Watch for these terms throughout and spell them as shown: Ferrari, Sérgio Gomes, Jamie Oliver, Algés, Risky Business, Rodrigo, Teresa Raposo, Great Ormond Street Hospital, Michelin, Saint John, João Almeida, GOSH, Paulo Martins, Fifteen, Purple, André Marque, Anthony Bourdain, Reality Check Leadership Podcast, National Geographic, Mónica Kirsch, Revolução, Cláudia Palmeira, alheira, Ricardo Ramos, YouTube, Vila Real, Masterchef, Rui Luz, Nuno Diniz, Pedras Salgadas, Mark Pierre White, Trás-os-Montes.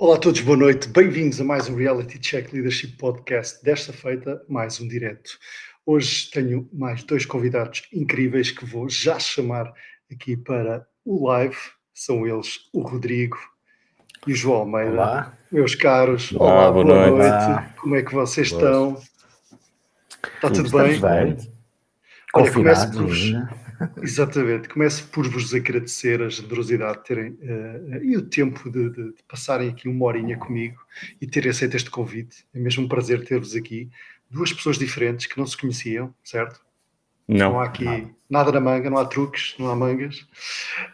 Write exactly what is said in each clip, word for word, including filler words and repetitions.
Olá a todos, boa noite. Bem-vindos a mais um Reality Check Leadership Podcast. Desta feita, mais um direto. Hoje tenho mais dois convidados incríveis que vou já chamar aqui para o live. São eles o Rodrigo e o João Almeida. Olá. Meus caros, olá, olá boa, boa noite. noite. Olá. Como é que vocês boa. estão? Está Sim, tudo bem? bem? Olha, começo por vos... Exatamente. Começo por vos agradecer a generosidade de terem uh, e o tempo de, de, de passarem aqui uma horinha comigo e terem aceito este convite. É mesmo um prazer ter-vos aqui. Duas pessoas diferentes que não se conheciam, certo? Não. Não há aqui nada, nada na manga, não há truques, não há mangas.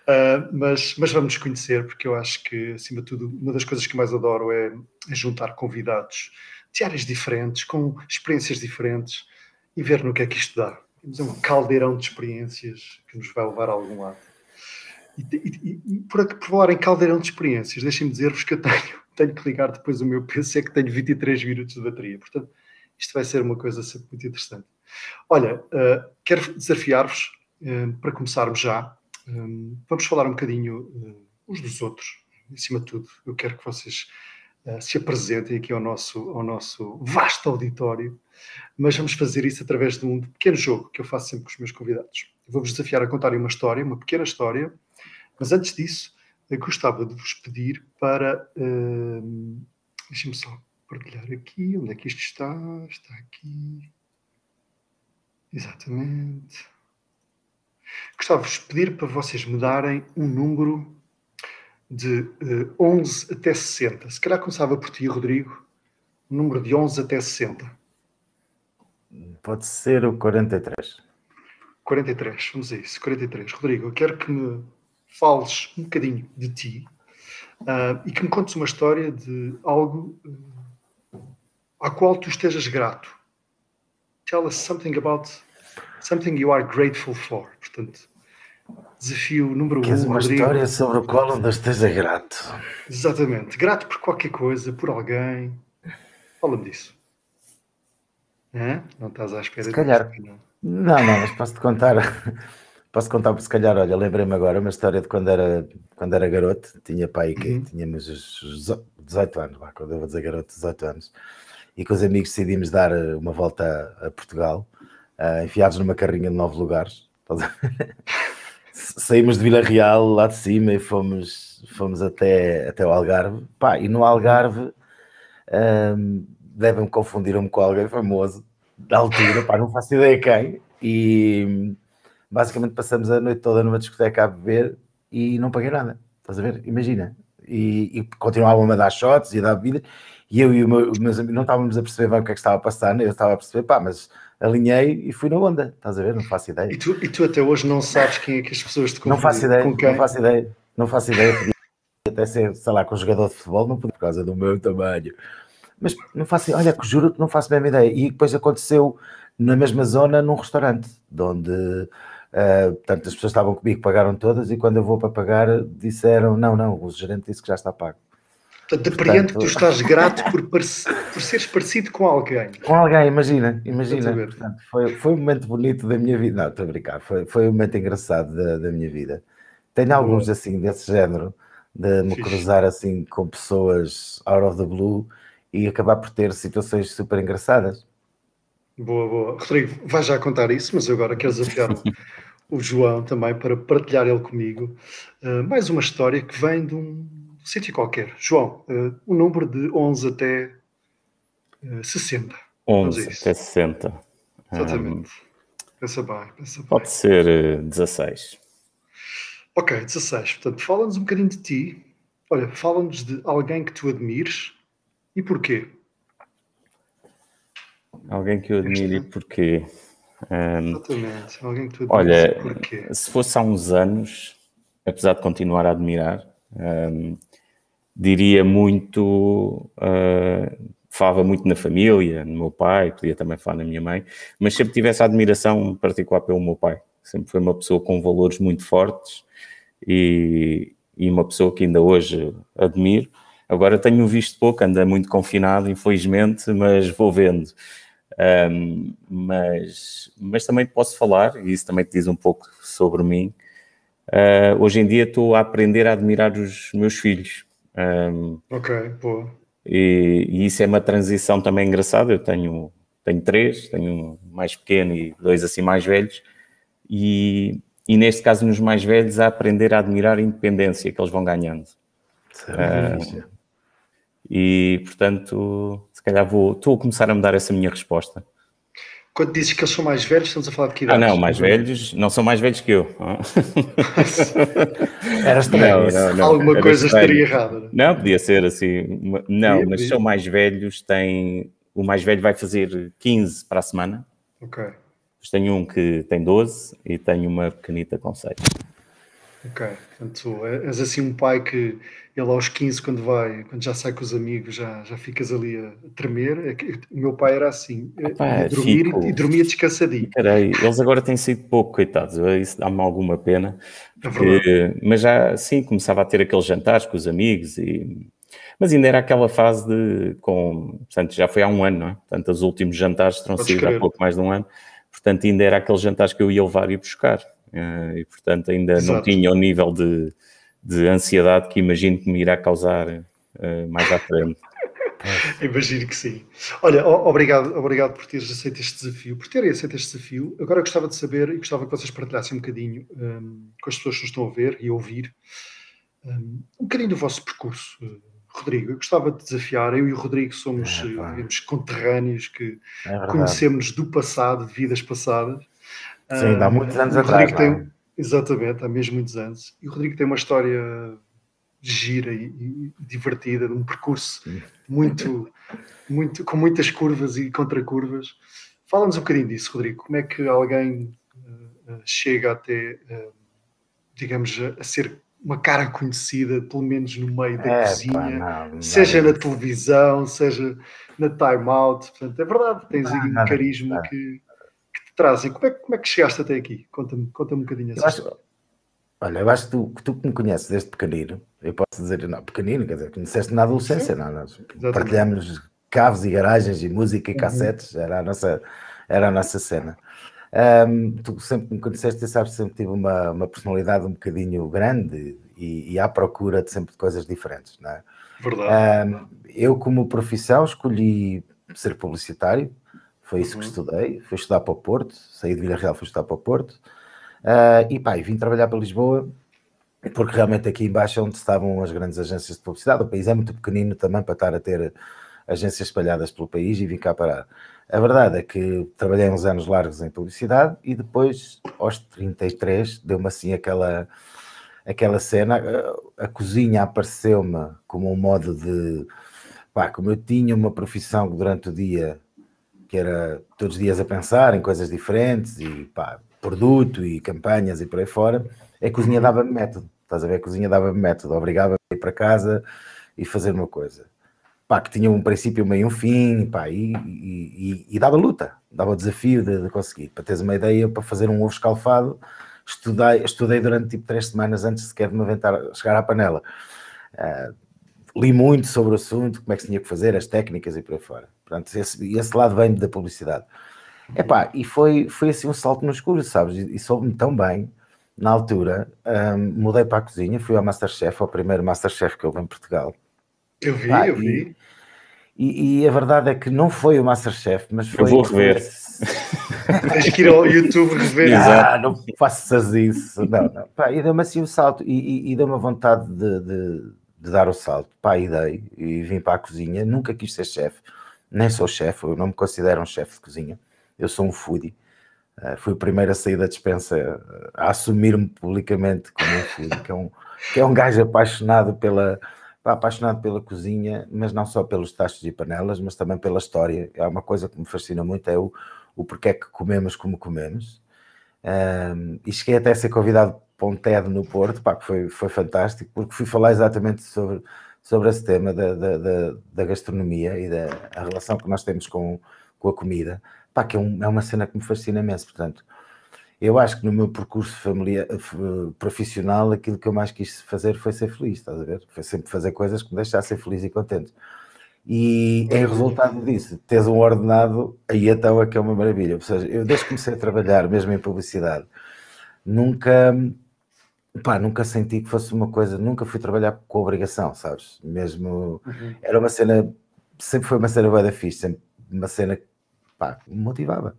Uh, mas, mas vamos nos conhecer, porque eu acho que, acima de tudo, uma das coisas que mais adoro é, é juntar convidados de áreas diferentes, com experiências diferentes e ver no que é que isto dá. Temos um caldeirão de experiências que nos vai levar a algum lado. E, e, e por, por falar em caldeirão de experiências, deixem-me dizer-vos que eu tenho, tenho que ligar depois o meu P C, que tenho vinte e três minutos de bateria. Portanto, isto vai ser uma coisa sempre muito interessante. Olha, uh, quero desafiar-vos, uh, para começarmos já, um, vamos falar um bocadinho uh, uns dos outros, acima de tudo. Eu quero que vocês uh, se apresentem aqui ao nosso, ao nosso vasto auditório, mas vamos fazer isso através de um pequeno jogo que eu faço sempre com os meus convidados. Vou-vos desafiar a contarem uma história, uma pequena história, mas antes disso, eu gostava de vos pedir para... Uh, deixem-me só partilhar aqui, onde é que isto está? Está aqui... Exatamente. Gostava-vos de pedir para vocês me darem um número de uh, onze até sessenta. Se calhar começava por ti, Rodrigo. Um número de onze até sessenta. Pode ser o quarenta e três. quarenta e três, vamos a isso. quarenta e três. Rodrigo, eu quero que me fales um bocadinho de ti uh, e que me contes uma história de algo uh, a qual tu estejas grato. Tell us something about something you are grateful for. Portanto, desafio número um. Queres uma Rodrigo. história sobre a qual onde esteja grato. Exatamente. Grato por qualquer coisa, por alguém. Fala-me disso. Hã? Não estás à espera se de calhar. Disso, não. não, não, mas posso-te contar. Posso contar por se calhar. Olha, lembrei-me agora uma história de quando era, quando era garoto. Tinha pai que uhum. tínhamos os dezoito anos. Lá, quando eu vou dizer garoto, dezoito anos. E com os amigos decidimos dar uma volta a Portugal, uh, enfiados numa carrinha de nove lugares. Saímos de Vila Real, lá de cima, e fomos, fomos até, até o Algarve. Pá, e no Algarve, um, devem-me confundir-me com alguém famoso, da altura, pá, não faço ideia quem. E basicamente passamos a noite toda numa discoteca a beber e não paguei nada. Estás a ver? Imagina. E, e continuavam a dar shots e a dar bebida. E eu e os meus amigos não estávamos a perceber bem o que é que estava a passar, eu estava a perceber, pá, mas alinhei e fui na onda, estás a ver? Não faço ideia. E tu, e tu até hoje não sabes quem é que as pessoas te confundem? Não faço ideia, não faço ideia, não faço ideia. Podia até ser, sei lá, com um jogador de futebol, não podia, por causa do meu tamanho. Mas não faço, olha, que juro que não faço a mesma ideia. E depois aconteceu na mesma zona, num restaurante, onde, uh, portanto, as pessoas estavam comigo, pagaram todas, e quando eu vou para pagar, disseram, não, não, o gerente disse que já está pago. Portanto, depreendo que tu estás grato por, parec- por seres parecido com alguém. Com alguém, imagina, imagina. Portanto, foi, foi um momento bonito da minha vida. Não, estou a brincar, foi, foi um momento engraçado da, da minha vida. Tenho alguns assim, desse género, de me cruzar assim com pessoas out of the blue e acabar por ter situações super engraçadas. Boa, boa. Rodrigo, vais já contar isso, mas agora quero desafiar o João também para partilhar ele comigo. Uh, mais uma história que vem de um... sítio qualquer. João, uh, o número de onze até uh, sessenta. onze até sessenta. Exatamente. Um, pensa bem, pensa bem. Pode ser uh, dezasseis. Ok, dezasseis. Portanto, fala-nos um bocadinho de ti. Olha, fala-nos de alguém que tu admires e porquê. Alguém que eu admire e porquê. Um, Exatamente. Alguém que tu admires e porquê. Se fosse há uns anos, apesar de continuar a admirar, um, diria muito, uh, falava muito na família, no meu pai, podia também falar na minha mãe, mas sempre tive essa admiração particular pelo meu pai. Sempre foi uma pessoa com valores muito fortes e, e uma pessoa que ainda hoje admiro. Agora tenho visto pouco, anda muito confinado, infelizmente, mas vou vendo. Um, mas, mas também posso falar, e isso também te diz um pouco sobre mim. Uh, hoje em dia estou a aprender a admirar os meus filhos. Um, ok, boa. E, e isso é uma transição também engraçada. Eu tenho, tenho três, tenho um mais pequeno e dois assim mais velhos. E, e neste caso, nos mais velhos, a aprender a admirar a independência que eles vão ganhando. Uh, e, portanto, se calhar vou, estou a começar a mudar essa minha resposta. Quando dizes que eles são mais velhos, estamos a falar de que idade? Ah, não, mais velhos, não são mais velhos que eu. Era estranho. Não, não, não. Alguma Era coisa estranho. Estaria errada. Não, podia ser assim. Não, podia, mas podia. São mais velhos, tem... O mais velho vai fazer quinze para a semana. Ok. Mas tenho um que tem doze e tenho uma pequenita com seis. Ok. Portanto, és assim um pai que ele aos quinze, quando vai, quando já sai com os amigos, já, já ficas ali a tremer. O meu pai era assim, Apá, dormir, e dormia descansadinho. Peraí, eles agora têm sido pouco, coitados, isso dá-me alguma pena. Porque, mas já, sim, começava a ter aqueles jantares com os amigos, e, mas ainda era aquela fase de, com, portanto, já foi há um ano, não é? Portanto, os últimos jantares terão Podes sido querer. há pouco mais de um ano. Portanto, ainda era aqueles jantares que eu ia levar e buscar. Uh, e, portanto, ainda Exato. não tinha o nível de, de ansiedade que imagino que me irá causar uh, mais à frente. Imagino que sim. Olha, o, obrigado, obrigado por teres aceito este desafio, por terem aceito este desafio. Agora eu gostava de saber, e gostava que vocês partilhassem um bocadinho um, com as pessoas que nos estão a ver e a ouvir, um, um bocadinho do vosso percurso, Rodrigo. Eu gostava de desafiar, eu e o Rodrigo somos é, digamos, conterrâneos que é conhecemos do passado, de vidas passadas. Sim, há muitos anos atrás. Tem, exatamente, há mesmo muitos anos. E o Rodrigo tem uma história gira e, e divertida, de um percurso muito, muito, com muitas curvas e contracurvas. Fala-nos um bocadinho disso, Rodrigo. Como é que alguém uh, chega até, uh, digamos, a ser uma cara conhecida, pelo menos no meio da é, cozinha, pá, não, não, seja não. na televisão, seja na Time Out? Portanto, é verdade, tens aí um carisma que... trazem. Como é, como é que chegaste até aqui? Conta-me, conta-me um bocadinho assim. Eu acho, olha, eu acho que tu, que tu que me conheces desde pequenino, eu posso dizer, não, pequenino, quer dizer, conheceste na adolescência, não, nós partilhámos cavos e garagens e música e cassetes, era a nossa, era a nossa cena. Um, tu sempre me conheceste e sabes que sempre tive uma, uma personalidade um bocadinho grande e, e à procura de sempre de coisas diferentes, não é? Verdade. Um, eu, como profissão, escolhi ser publicitário. Foi isso que estudei, fui estudar para o Porto, saí de Vila Real, fui estudar para o Porto, uh, e pá, e vim trabalhar para Lisboa, porque realmente aqui embaixo é onde estavam as grandes agências de publicidade. O país é muito pequenino também para estar a ter agências espalhadas pelo país, e vim cá parar. A verdade é que trabalhei uns anos largos em publicidade, e depois, aos trinta e três, deu-me assim aquela, aquela cena, a, a cozinha apareceu-me como um modo de, pá, como eu tinha uma profissão durante o dia, que era todos os dias a pensar em coisas diferentes e pá, produto e campanhas e por aí fora, a cozinha dava-me método, estás a ver? A cozinha dava-me método, obrigava-me a ir para casa e fazer uma coisa. Pá, que tinha um princípio, meio um fim, pá, e, e, e, e dava luta, dava o desafio de, de conseguir. Para teres uma ideia, para fazer um ovo escalfado, estudei, estudei durante tipo três semanas antes sequer de me aventar, chegar à panela. Uh, Li muito sobre o assunto, como é que se tinha que fazer, as técnicas e por aí fora. Portanto, esse, esse lado vem da publicidade. Epá, e foi, foi assim um salto no escuro, sabes? E, e soube-me tão bem, na altura, hum, mudei para a cozinha, fui ao Masterchef, ao primeiro Masterchef que houve em Portugal. Eu vi, ah, eu e, vi. E, e a verdade é que não foi o Masterchef, mas foi... Eu vou rever. Tens que ir ao YouTube rever. Ah, não faças isso. Não, não. Pá, e deu-me assim um salto, e, e, e deu-me vontade de... de de dar o salto, pá, e dei, e vim para a cozinha, nunca quis ser chefe, nem sou chefe, eu não me considero um chefe de cozinha, eu sou um foodie, uh, fui o primeiro a sair da despensa, uh, a assumir-me publicamente como um foodie, que é um, que é um gajo apaixonado pela, pá, apaixonado pela cozinha, mas não só pelos tachos e panelas, mas também pela história. Há uma coisa que me fascina muito, é o, o porquê que comemos como comemos, uh, e cheguei até a ser convidado para um TED no Porto, pá, que foi, foi fantástico, porque fui falar exatamente sobre, sobre esse tema da, da, da, da gastronomia e da a relação que nós temos com, com a comida, pá, que é, um, é uma cena que me fascina imenso. Portanto, eu acho que no meu percurso familiar, profissional, aquilo que eu mais quis fazer foi ser feliz, estás a ver? Foi sempre fazer coisas que me deixassem feliz e contente. E em resultado disso, tens um ordenado, aí então é que é uma maravilha. Ou seja, eu desde que comecei a trabalhar, mesmo em publicidade, nunca... Pá, nunca senti que fosse uma coisa, nunca fui trabalhar com obrigação, sabes? Mesmo, uhum. Era uma cena, sempre foi uma cena bué da fixe, sempre uma cena que, pá, me motivava.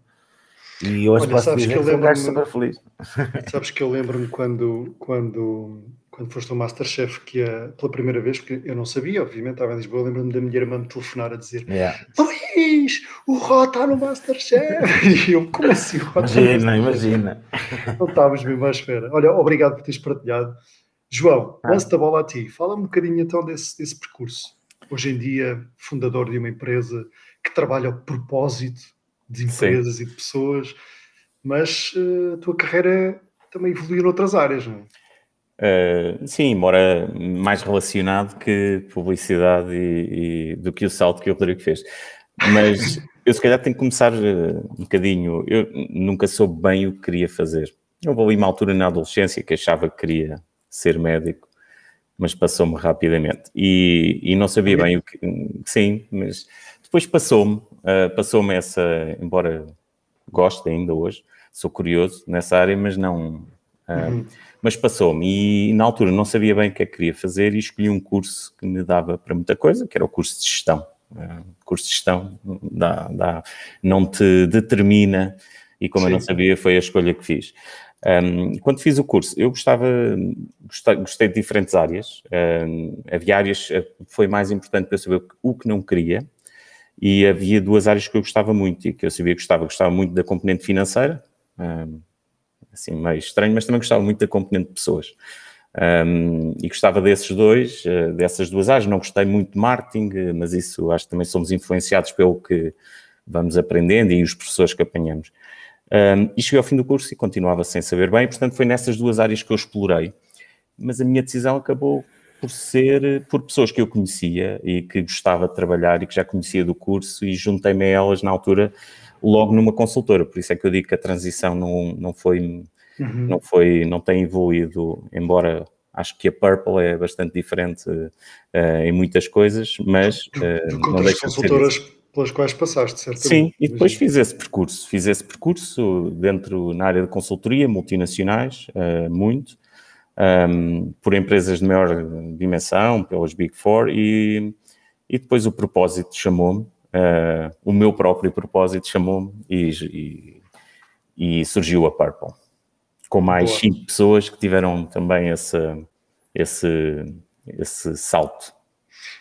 E hoje posso dizer que eu lembro-me, um gajo super feliz. Sabes que eu lembro-me quando, quando, quando foste ao Masterchef, que a, pela primeira vez, porque eu não sabia, obviamente, estava em Lisboa, lembro-me da minha irmã me telefonar a dizer yeah. Luís, o Ró está no Masterchef! E eu, como assim o Ró está no Masterchef? Imagina, imagina. Não estávamos mesmo à espera. Olha, obrigado por teres partilhado. João, ah. lance-te a bola a ti. Fala um bocadinho então desse, desse percurso. Hoje em dia, fundador de uma empresa que trabalha ao propósito de empresas Sim. e de pessoas, mas uh, a tua carreira também evoluiu noutras áreas, não é? Uh, sim, embora mais relacionado que publicidade e, e do que o salto que o Rodrigo fez. Mas eu se calhar tenho que começar uh, um bocadinho, eu nunca soube bem o que queria fazer. Eu vou ali uma altura na adolescência que achava que queria ser médico, mas passou-me rapidamente. E, e não sabia bem o que... Sim, mas... Depois passou-me, uh, passou-me essa, embora goste ainda hoje, sou curioso nessa área, mas não, uh, uhum. mas passou-me e na altura não sabia bem o que é que queria fazer e escolhi um curso que me dava para muita coisa, que era o curso de gestão. Uh, o curso de gestão dá, dá, não te determina e como Sim. eu não sabia foi a escolha que fiz. Um, quando fiz o curso, eu gostava, gostei, gostei de diferentes áreas, uh, havia áreas, foi mais importante para eu saber o que não queria. E havia duas áreas que eu gostava muito e que eu sabia que gostava. Gostava muito da componente financeira, assim meio estranho, mas também gostava muito da componente de pessoas. E gostava desses dois, dessas duas áreas. Não gostei muito de marketing, mas isso acho que também somos influenciados pelo que vamos aprendendo e os professores que apanhamos. E cheguei ao fim do curso e continuava sem saber bem. Portanto, foi nessas duas áreas que eu explorei. Mas a minha decisão acabou... por ser, por pessoas que eu conhecia e que gostava de trabalhar e que já conhecia do curso e juntei-me a elas na altura logo numa consultora, por isso é que eu digo que a transição não, não foi, uhum. não foi, não tem evoluído, embora acho que a Purple é bastante diferente uh, em muitas coisas, mas... Uh, tu contas as consultoras pelas quais passaste, certamente. Sim, e depois fiz esse percurso, fiz esse percurso dentro, na área de consultoria, multinacionais, uh, muito, Um, por empresas de maior dimensão, pelas Big Four, e, e depois o propósito chamou-me, uh, o meu próprio propósito chamou-me e, e, e surgiu a Purple, com mais Boa. cinco pessoas que tiveram também esse, esse, esse salto.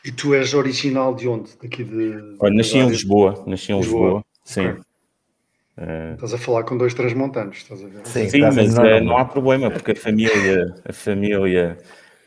E tu és original de onde? Daqui de... Olha, nasci em Lisboa, nasci em Lisboa, Lisboa. sim. Okay. Uh... Estás a falar com dois transmontanos, estás a ver? Sim, Sim mas uh, não há problema, porque a família, a família,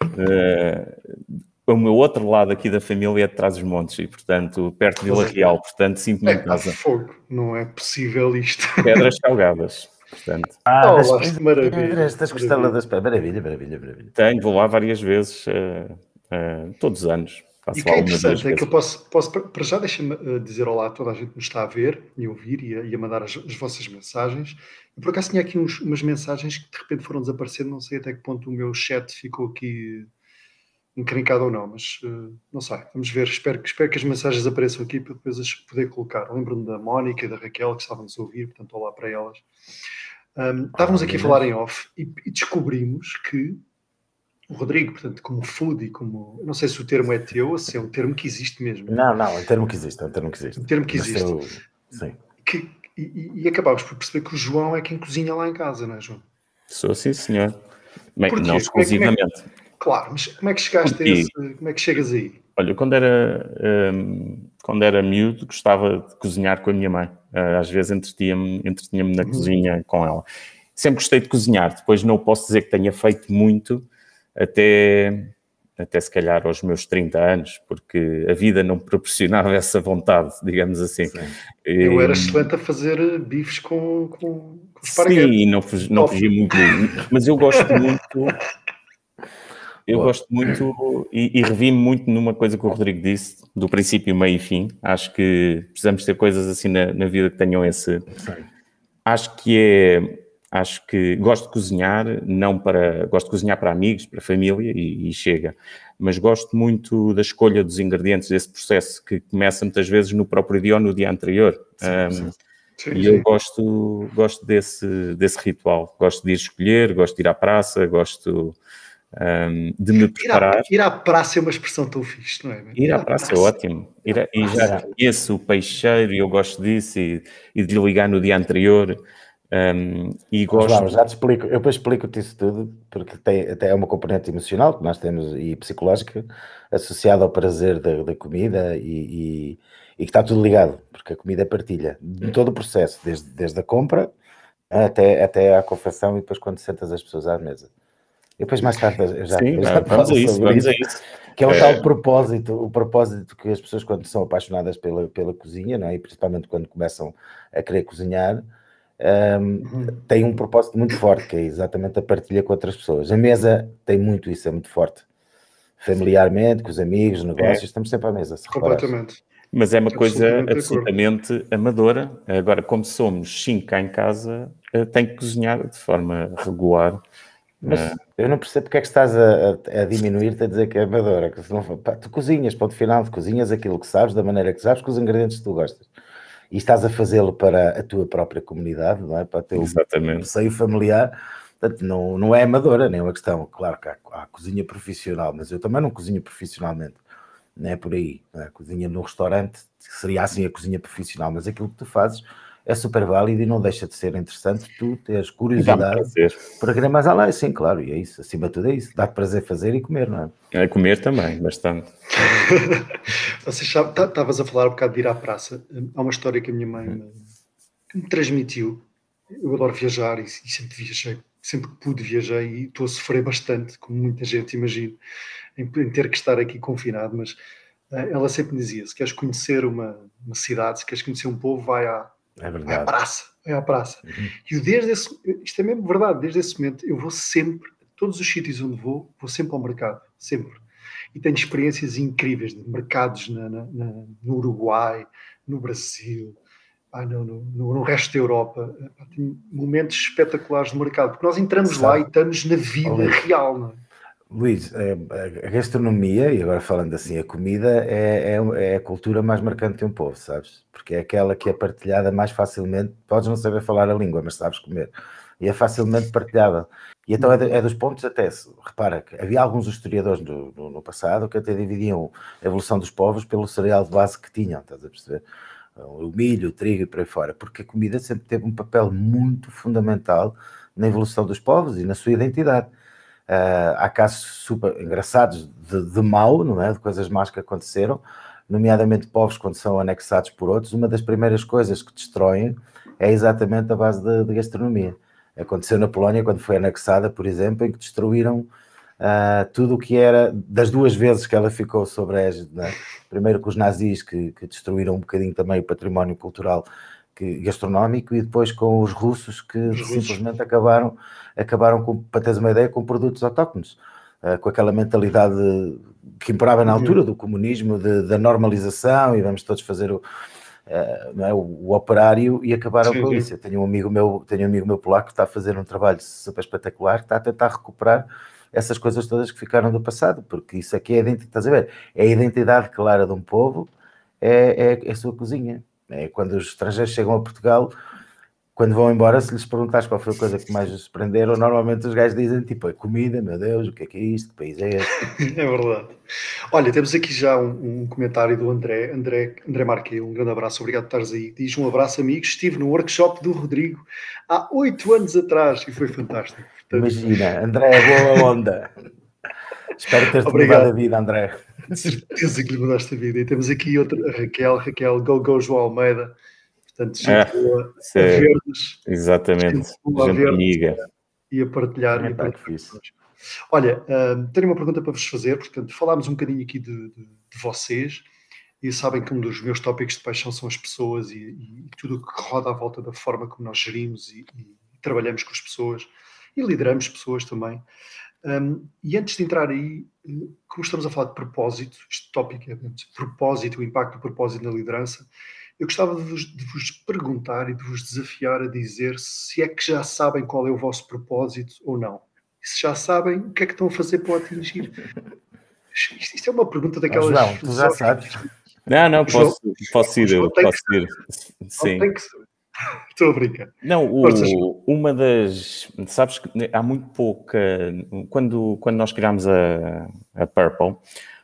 uh, o meu outro lado aqui da família é de Trás-os-Montes e, portanto, perto de Vila Real, portanto, sinto-me é, em casa. Fogo, não é possível isto. Pedras Salgadas, portanto. Ah, oh, das pedras, das costelas das pedras, maravilha, maravilha, maravilha. Tenho, vou lá várias vezes, uh, uh, todos os anos. E o que é interessante é que eu posso, posso para já deixa-me dizer olá a toda a gente que nos está a ver e a ouvir e a, e a mandar as, as vossas mensagens. Eu por acaso tinha aqui uns, umas mensagens que de repente foram desaparecendo, não sei até que ponto o meu chat ficou aqui encrencado ou não, mas uh, não sei, vamos ver, espero, espero que as mensagens apareçam aqui para depois as poder colocar. Lembro-me da Mónica e da Raquel que estavam-nos a ouvir, portanto olá para elas. Um, estávamos aqui a falar em off e, e descobrimos que o Rodrigo, portanto, como foodie, como... Não sei se o termo é teu ou se é um termo que existe mesmo. Não, não, é um termo que existe, é um termo que existe. Um termo que existe. Eu... Sim. Que, e, e acabámos por perceber que o João é quem cozinha lá em casa, não é, João? Sou, sim, senhor. Bem, não exclusivamente. Como é, como é, claro, mas como é que chegaste Porque... a esse... Como é que chegas aí? Olha, quando era, hum, quando era miúdo, gostava de cozinhar com a minha mãe. Às vezes entretinha-me, entretinha-me na hum. cozinha com ela. Sempre gostei de cozinhar. Depois não posso dizer que tenha feito muito... Até, até se calhar aos meus trinta anos, porque a vida não me proporcionava essa vontade, digamos assim. E... Eu era excelente a fazer bifes com, com, com esparguete. Sim, não, não fugi muito, mas eu gosto muito, eu Boa. gosto muito e, e revi-me muito numa coisa que o Rodrigo disse, do princípio, meio e fim. Acho que precisamos ter coisas assim na, na vida que tenham esse... Sim. Acho que é... Acho que gosto de cozinhar, não para... Gosto de cozinhar para amigos, para família e, e chega. Mas gosto muito da escolha dos ingredientes, desse processo que começa muitas vezes no próprio dia ou no dia anterior. Sim, um, sim. Sim, e sim. eu gosto, gosto desse, desse ritual, gosto de ir escolher, gosto de ir à praça, gosto um, de me preparar. Ir à, ir à praça é uma expressão tão fixe, não é? Ir, ir à praça, praça é ótimo, ir a, e já conheço o peixeiro e eu gosto disso e, e de ligar no dia anterior. Um, e gosto... João, já te explico, eu depois explico-te isso tudo, porque tem, até é uma componente emocional que nós temos e psicológica associada ao prazer da, da comida e, e, e que está tudo ligado, porque a comida é partilha de todo o processo, desde, desde a compra até, até à confecção e depois quando sentas as pessoas à mesa. E depois mais tarde eu já, Sim, eu já te falo isso, sobre isso, isso, que é o é... tal propósito, o propósito que as pessoas quando são apaixonadas pela, pela cozinha, não é? E principalmente quando começam a querer cozinhar, Um, uhum. tem um propósito muito forte, que é exatamente a partilha com outras pessoas. A mesa tem muito isso, é muito forte. Familiarmente, com os amigos, negócios, é. estamos sempre à mesa. Se Completamente. Mas é uma coisa absolutamente amadora. Agora, como somos cinco cá em casa, tem que cozinhar de forma regular. Mas uh, eu não percebo porque é que estás a, a, a diminuir-te a dizer que é amadora. Que não, pá, tu cozinhas, ponto final, tu cozinhas aquilo que sabes, da maneira que sabes, com os ingredientes que tu gostas. E estás a fazê-lo para a tua própria comunidade, não é? Para o teu seio familiar. Portanto, não, não é amadora, nem é uma questão. Claro que há, há cozinha profissional, mas eu também não cozinho profissionalmente. Não é por aí. Não é? Cozinha no restaurante seria assim a cozinha profissional, mas aquilo que tu fazes é super válido e não deixa de ser interessante. Tu tens curiosidade para querer mais além. Sim, claro, e é isso. Acima de tudo é isso. Dá-te prazer fazer e comer, não é? É comer também, bastante. Vocês sabem, estavas a falar um bocado de ir à praça. Há uma história que a minha mãe me, me transmitiu. Eu adoro viajar e, e sempre viajei. Sempre que pude viajar e estou a sofrer bastante, como muita gente, imagino, em, em ter que estar aqui confinado, mas uh, ela sempre me dizia, se queres conhecer uma, uma cidade, se queres conhecer um povo, vai à... É verdade. É à praça, é à praça. Uhum. E eu desde esse, isto é mesmo verdade, desde esse momento eu vou sempre, todos os sítios onde vou, vou sempre ao mercado, sempre. E tenho experiências incríveis de mercados na, na, na, no Uruguai, no Brasil, ah, no, no, no, no resto da Europa. Ah, tenho momentos espetaculares no mercado, porque nós entramos Sabe. lá e estamos na vida Luís, real, não é? Luís, a gastronomia, e agora falando assim, a comida é, é, é a cultura mais marcante de um povo, sabes? Porque é aquela que é partilhada mais facilmente. Podes não saber falar a língua, mas sabes comer. E é facilmente partilhada. E então é, de, é dos pontos até... Repara, que havia alguns historiadores do, do, no passado que até dividiam a evolução dos povos pelo cereal de base que tinham, estás a perceber? O milho, o trigo e por aí fora. Porque a comida sempre teve um papel muito fundamental na evolução dos povos e na sua identidade. Uh, há casos super engraçados de, de mau, não é? De coisas más que aconteceram, nomeadamente povos quando são anexados por outros. Uma das primeiras coisas que destroem é exatamente a base de, de gastronomia. Aconteceu na Polónia, quando foi anexada, por exemplo, em que destruíram uh, tudo o que era, das duas vezes que ela ficou sobre a égide, não é? Primeiro com os nazis, que, que destruíram um bocadinho também o património cultural que, gastronómico, e depois com os russos, que os simplesmente russos. acabaram, acabaram com, para teres uma ideia, com produtos autóctonos, uh, com aquela mentalidade que imperava na altura do comunismo, de, da normalização, e vamos todos fazer o, uh, não é, o, o operário, e acabaram sim, com isso. Eu tenho um amigo meu, tenho um amigo meu polaco que está a fazer um trabalho super espetacular, que está a tentar recuperar essas coisas todas que ficaram do passado, porque isso aqui é a identidade, estás a ver? É a identidade clara de um povo, é, é, é a sua cozinha. Quando os estrangeiros chegam a Portugal, quando vão embora, se lhes perguntares qual foi a coisa que mais os prenderam, normalmente os gajos dizem, tipo, a comida, meu Deus, o que é que é isto, que país é este? É verdade. Olha, temos aqui já um, um comentário do André, André, André Marque, um grande abraço, obrigado por estares aí. Diz, um abraço, amigos, estive no workshop do Rodrigo há oito anos atrás e foi fantástico. Portanto... Imagina, André, boa onda. Espero ter-te mudado a vida, André. De certeza que lhe mudaste a vida. E temos aqui outra, a Raquel, Raquel, go, go, João Almeida. Portanto, gente é, boa a ver-nos. Exatamente. Gente boa a ver-nos e a partilhar. É, e a partilhar. Olha, um, tenho uma pergunta para vos fazer. Portanto, falámos um bocadinho aqui de, de, de vocês e sabem que um dos meus tópicos de paixão são as pessoas e, e tudo o que roda à volta da forma como nós gerimos e, e trabalhamos com as pessoas e lideramos pessoas também. Um, e antes de entrar aí, como estamos a falar de propósito, este tópico é propósito, o impacto do propósito na liderança, eu gostava de vos, de vos perguntar e de vos desafiar a dizer se é que já sabem qual é o vosso propósito ou não. E se já sabem, o que é que estão a fazer para o atingir? Isto, isto é uma pergunta daquelas... Não, tu já sabes. Não, não, posso, posso ir, eu posso ir. Sim. Estou a brincar. Não, o, uma das... Sabes que há muito pouca... Quando, quando nós criámos a, a Purple,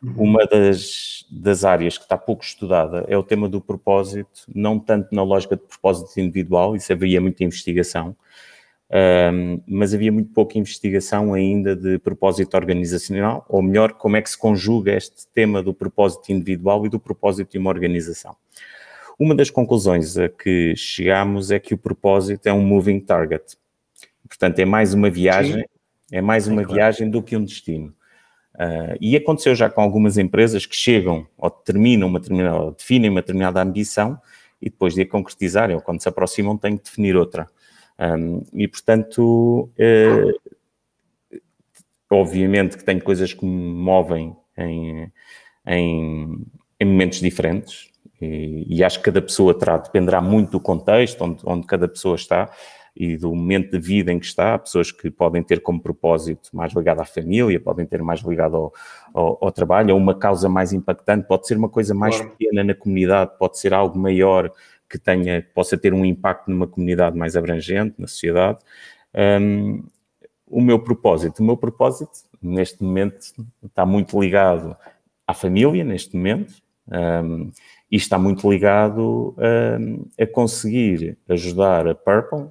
uhum. uma das, das áreas que está pouco estudada é o tema do propósito, não tanto na lógica de propósito individual, isso havia muita investigação, um, mas havia muito pouca investigação ainda de propósito organizacional, ou melhor, como é que se conjuga este tema do propósito individual e do propósito de uma organização. Uma das conclusões a que chegámos é que o propósito é um moving target. Portanto, é mais uma viagem, Sim. é mais uma é claro. viagem do que um destino. Uh, e aconteceu já com algumas empresas que chegam ou terminam uma determinada, ou definem uma determinada ambição e depois de a concretizarem, ou quando se aproximam, têm que definir outra. Um, e, portanto, uh, obviamente que tem coisas que me movem em, em, em momentos diferentes. E, e acho que cada pessoa terá, dependerá muito do contexto onde, onde cada pessoa está e do momento de vida em que está. Há pessoas que podem ter como propósito mais ligado à família, podem ter mais ligado ao, ao, ao trabalho, ou uma causa mais impactante, pode ser uma coisa mais claro. pequena na comunidade, pode ser algo maior que tenha, que possa ter um impacto numa comunidade mais abrangente, na sociedade. Um, o meu propósito, o meu propósito neste momento está muito ligado à família, neste momento, um, e está muito ligado um, a conseguir ajudar a Purple,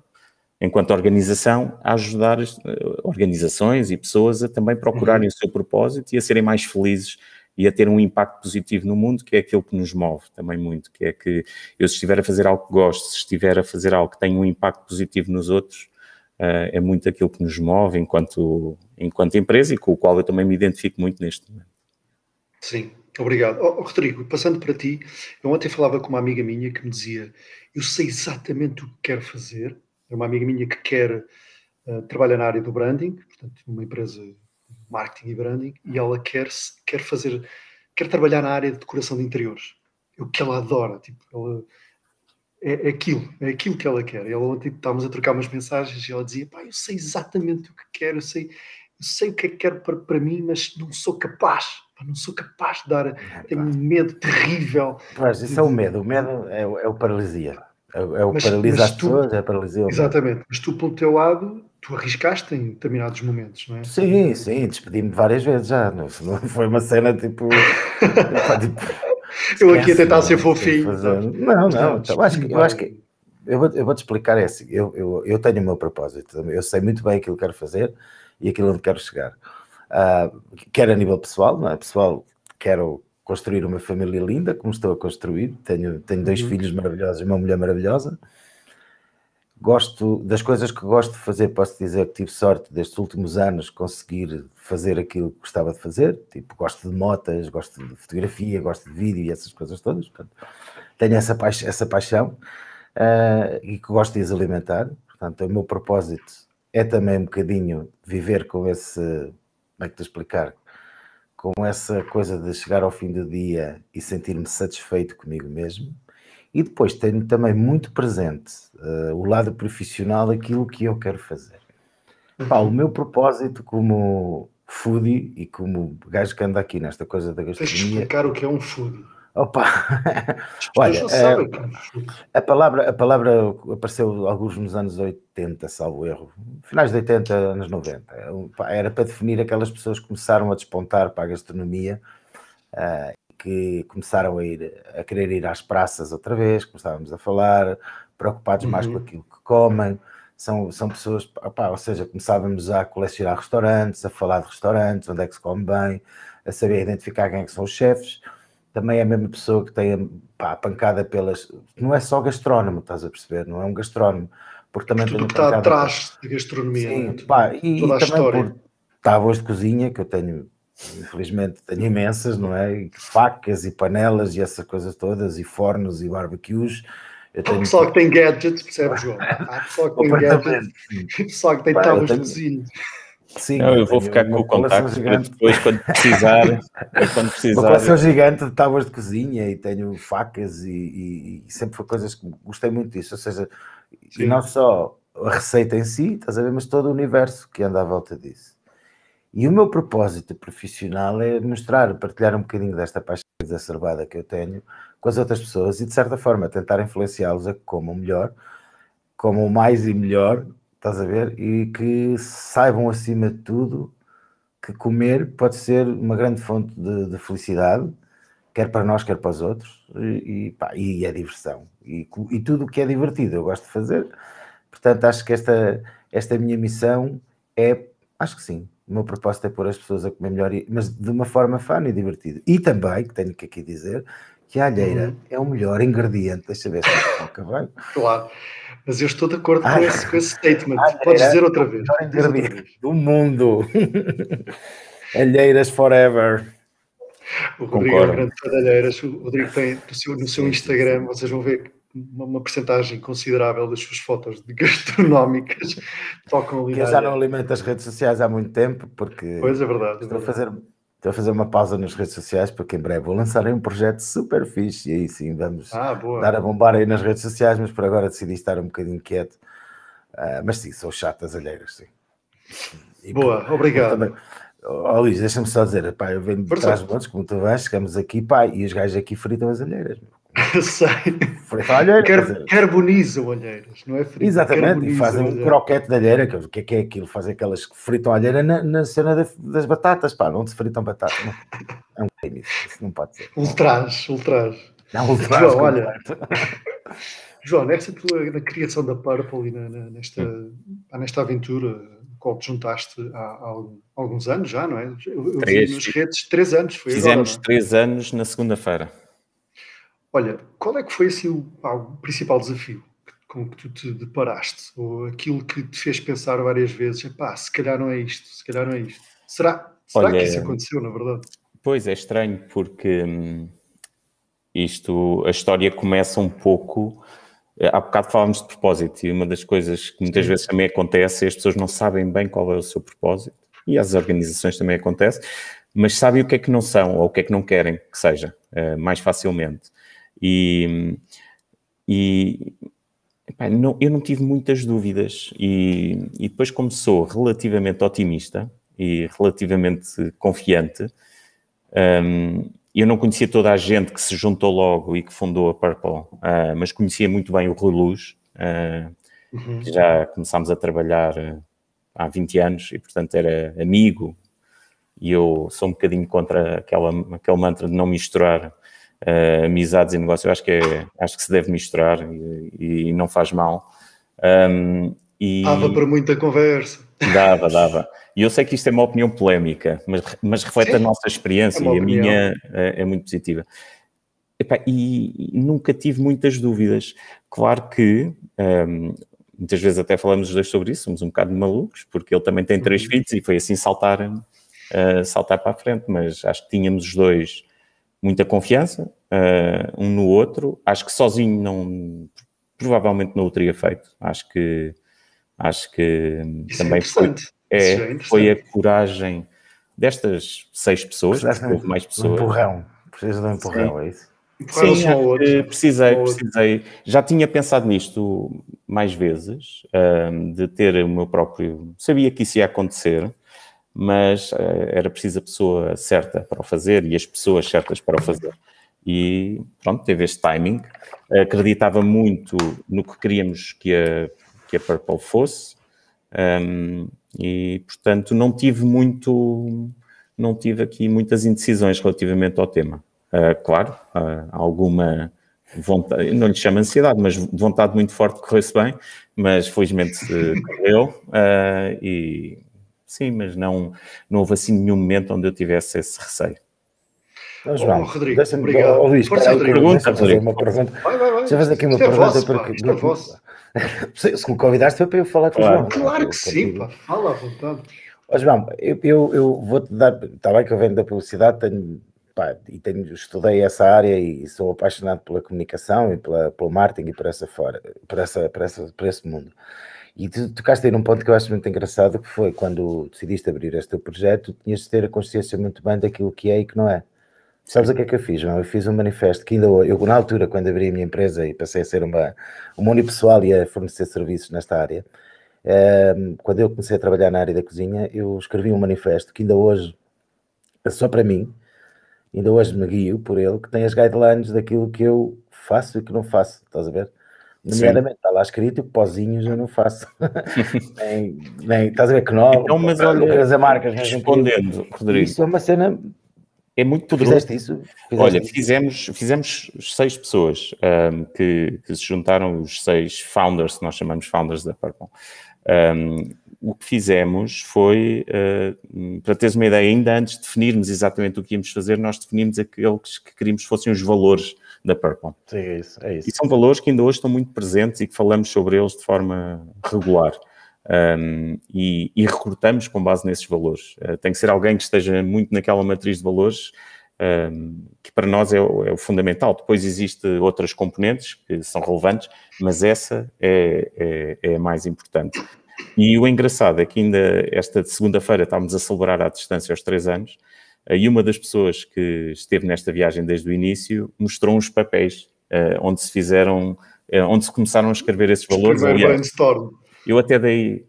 enquanto organização, a ajudar as, uh, organizações e pessoas a também procurarem uhum. o seu propósito e a serem mais felizes e a ter um impacto positivo no mundo, que é aquilo que nos move também muito, que é que eu, se estiver a fazer algo que gosto, se estiver a fazer algo que tenha um impacto positivo nos outros, uh, é muito aquilo que nos move enquanto, enquanto empresa e com o qual eu também me identifico muito neste momento. Sim. Obrigado. Oh, Rodrigo, passando para ti, eu ontem falava com uma amiga minha que me dizia, eu sei exatamente o que quero fazer. É uma amiga minha que quer, uh, trabalha na área do branding, portanto, uma empresa de marketing e branding, e ela quer, quer fazer, quer trabalhar na área de decoração de interiores. É o que ela adora, tipo, ela, é, é aquilo, é aquilo que ela quer. Ela ontem estávamos a trocar umas mensagens e ela dizia, pá, eu sei exatamente o que quero, eu sei, eu sei o que é que quero para, para mim, mas não sou capaz. Não sou capaz de dar, tenho um medo terrível. Mas isso é o medo, o medo é, é o paralisia. É, é o mas, paralisa mas as tu, pessoas, é a paralisia. Exatamente, mas tu pelo teu lado, tu arriscaste em determinados momentos, não é? Sim, sim, despedi-me várias vezes já, não foi uma cena tipo... tipo eu aqui a tentar ser fofinho. Não, não, então, acho que, eu acho que... Eu vou-te eu vou explicar, é assim, eu, eu, eu tenho o meu propósito, eu sei muito bem aquilo que quero fazer e aquilo onde quero chegar. Uh, quer a nível pessoal, não é? Pessoal, quero construir uma família linda, como estou a construir, tenho, tenho dois uhum. filhos maravilhosos e uma mulher maravilhosa. Gosto das coisas que gosto de fazer, posso dizer que tive sorte destes últimos anos conseguir fazer aquilo que gostava de fazer, tipo, gosto de motas, gosto de fotografia, gosto de vídeo e essas coisas todas, portanto, tenho essa, pa- essa paixão uh, e que gosto de as alimentar, portanto, o meu propósito é também um bocadinho viver com esse... Como é que te explicar? Com essa coisa de chegar ao fim do dia e sentir-me satisfeito comigo mesmo. E depois tenho também muito presente uh, o lado profissional, aquilo que eu quero fazer. Uhum. Pá, o meu propósito como foodie e como gajo que anda aqui nesta coisa da gastronomia... Tens de explicar o que é um foodie. Opa! Olha, uh, a, palavra, a palavra apareceu alguns nos anos oitenta, salvo erro. Finais de oitenta, anos noventa. Era para definir aquelas pessoas que começaram a despontar para a gastronomia, uh, que começaram a, ir, a querer ir às praças outra vez, começávamos a falar, preocupados uhum. mais com aquilo que comem. São, são pessoas, opa, ou seja, começávamos a colecionar restaurantes, a falar de restaurantes, onde é que se come bem, a saber identificar quem é que são os chefes. Também é a mesma pessoa que tem pá, a pancada pelas... Não é só gastrónomo, estás a perceber? Não é um gastrónomo. Porque também tudo que está atrás da gastronomia. Sim, né? pá, e, toda e a também história. Por tábuas de cozinha, que eu tenho, infelizmente, tenho imensas, não é? E facas e panelas e essas coisas todas, e fornos e barbecues. Eu tenho... O pessoal que tem gadgets, percebes, João? Há pessoal que tem gadgets, o pessoal que tem pá, tábuas tenho... de cozinha. Sim, não, eu vou ficar com o contacto depois quando precisar, quando precisar. Uma coleção gigante de tábuas de cozinha e tenho facas e, e, e sempre foi coisas que gostei muito disso, ou seja, Sim. e não só a receita em si, estás a ver, mas todo o universo que anda à volta disso. E o meu propósito profissional é mostrar, partilhar um bocadinho desta paixão exacerbada que eu tenho com as outras pessoas e de certa forma tentar influenciá-los a que comam melhor comam mais e melhor, estás a ver? E que saibam, acima de tudo, que comer pode ser uma grande fonte de, de felicidade, quer para nós, quer para os outros, e, e, pá, e é diversão. E, e tudo o que é divertido eu gosto de fazer. Portanto, acho que esta, esta minha missão é, acho que sim, o meu propósito é pôr as pessoas a comer melhor, mas de uma forma fã e divertida. E também, que tenho que aqui dizer, que a alheira uhum. é o melhor ingrediente. Deixa ver se a boca vai. Claro, mas eu estou de acordo ah, com, esse, com esse statement. Podes dizer outra vez. O melhor ingrediente do mundo. Alheiras forever. O Rodrigo é um grande fã de alheiras. O Rodrigo tem no seu, no seu Instagram, vocês vão ver, uma, uma percentagem considerável das suas fotos de gastronómicas tocam ali. Que eu já não alimento as redes sociais há muito tempo, porque pois é verdade, estou, é verdade. A fazer, estou a fazer uma pausa nas redes sociais, porque em breve vou lançar aí um projeto super fixe, e aí sim vamos ah, dar a bombar aí nas redes sociais, mas por agora decidi estar um bocadinho quieto. Uh, mas sim, sou chato das alheiras, sim. E boa, por, obrigado. Também, oh, Luís, deixa-me só dizer, pá, eu venho de Trás-os-Montes, como tu vais, chegamos aqui, pá, e os gajos aqui fritam as alheiras, meu. Eu sei. Alheiras, Car- carbonizam alheiras, não é frito? Exatamente, e fazem um croquete de alheira, o que é que é aquilo? Fazem aquelas que fritam alheira na, na cena de, das batatas, pá, não se fritam batatas. É um crime, isso não pode ser. Ultrás, ultrás. Não, ultrás. João, olha, João, nesta tua na criação da Purple e na, na, nesta, nesta aventura qual te juntaste há, há alguns anos já, não é? Eu, eu três. Vi nas redes, três anos, foi agora, fizemos três anos na segunda-feira. Olha, qual é que foi assim, o, ah, o principal desafio com que tu te deparaste? Ou aquilo que te fez pensar várias vezes, pá, se calhar não é isto, se calhar não é isto. Será, será Olha, que isso aconteceu, na verdade? Pois, é estranho, porque hum, isto, a história começa um pouco... Há bocado falávamos de propósito, e uma das coisas que muitas Sim. vezes também acontece é as pessoas não sabem bem qual é o seu propósito, e às organizações também acontece, mas sabem o que é que não são, ou o que é que não querem que seja, uh, mais facilmente. E, e epá, não, eu não tive muitas dúvidas e, e depois, como sou relativamente otimista e relativamente confiante, um, eu não conhecia toda a gente que se juntou logo e que fundou a Purple, uh, mas conhecia muito bem o Rui Luz, uh, uhum. que já começámos a trabalhar uh, há vinte anos e, portanto, era amigo, e eu sou um bocadinho contra aquela, aquele mantra de não misturar Uh, amizades e negócio. Eu acho que, é, acho que se deve misturar e, e não faz mal. Um, e... Dava para muita conversa. Dava, dava. E eu sei que isto é uma opinião polémica, mas, mas reflete Sim. a nossa experiência é e opinião. A minha é, é muito positiva. Epá, e, e nunca tive muitas dúvidas. Claro que, um, muitas vezes até falamos os dois sobre isso, somos um bocado malucos, porque ele também tem três uhum. filhos e foi assim saltar, uh, saltar para a frente, mas acho que tínhamos os dois... muita confiança, uh, um no outro. Acho que sozinho não, provavelmente não o teria feito. Acho que, acho que Isso também é foi, é, é foi a coragem destas seis pessoas, porque houve mais pessoas. Um empurrão, precisas de um empurrão, Sim. é isso? Sim, Sim outro, precisei, precisei. Já tinha pensado nisto mais vezes, uh, de ter o meu próprio... Sabia que isso ia acontecer, mas uh, era preciso a pessoa certa para o fazer e as pessoas certas para o fazer. E pronto, teve este timing. Uh, acreditava muito no que queríamos que a, que a Purple fosse, um, e portanto não tive muito, não tive aqui muitas indecisões relativamente ao tema. Uh, claro, uh, alguma vontade, não lhe chamo ansiedade, mas vontade muito forte que corresse bem, mas felizmente correu, uh, e... Sim, mas não, não houve assim nenhum momento onde eu tivesse esse receio. Então, João, oh, Rodrigo, deixa-me, obrigado. Oh, Luís, espera aí, pergunta, fazer uma pergunta. Vai, vai, vai. Deixa eu fazer aqui uma isto pergunta. É vosso, porque... Isto é vosso. Se me convidaste foi para eu falar com claro. O João. Claro que sim, pá. Fala à vontade. Oh, João, eu, eu, eu vou-te dar... Está bem que eu venho da publicidade, tenho, pá, e tenho, estudei essa área e sou apaixonado pela comunicação e pela, pelo marketing e por essa fora, por, essa, por, essa, por esse mundo. E tu tocaste aí num ponto que eu acho muito engraçado, que foi quando decidiste abrir este teu projeto, tinhas de ter a consciência muito bem daquilo que é e que não é. Sabes o que é que eu fiz, João? Eu fiz um manifesto que ainda hoje, eu na altura, quando abri a minha empresa e passei a ser uma, uma unipessoal e a fornecer serviços nesta área, um, quando eu comecei a trabalhar na área da cozinha, eu escrevi um manifesto que ainda hoje, só para mim, ainda hoje me guio por ele, que tem as guidelines daquilo que eu faço e que não faço, estás a ver? Nomeadamente, está lá escrito, pozinhos eu não faço. nem, nem, estás a ver que não. Então, mas olha, as marcas respondendo, Rodrigo. Isso é uma cena. É muito poderoso. Fizeste isso? Fizeste Olha, isso? Fizemos, fizemos seis pessoas um, que, que se juntaram, os seis founders, nós chamamos founders da Purple. Um, o que fizemos foi, uh, para teres uma ideia, ainda antes de definirmos exatamente o que íamos fazer, nós definimos aqueles que queríamos fossem os valores da Purple. Sim, é isso, é isso. E são valores que ainda hoje estão muito presentes e que falamos sobre eles de forma regular. Um, e, e recrutamos com base nesses valores. Uh, tem que ser alguém que esteja muito naquela matriz de valores, um, que para nós é, é o fundamental. Depois existem outras componentes que são relevantes, mas essa é, é, é a mais importante. E o engraçado é que ainda esta segunda-feira estávamos a celebrar à distância aos três anos, uh, e uma das pessoas que esteve nesta viagem desde o início mostrou uns papéis uh, onde se fizeram, uh, onde se começaram a escrever esses valores. Eu até daí,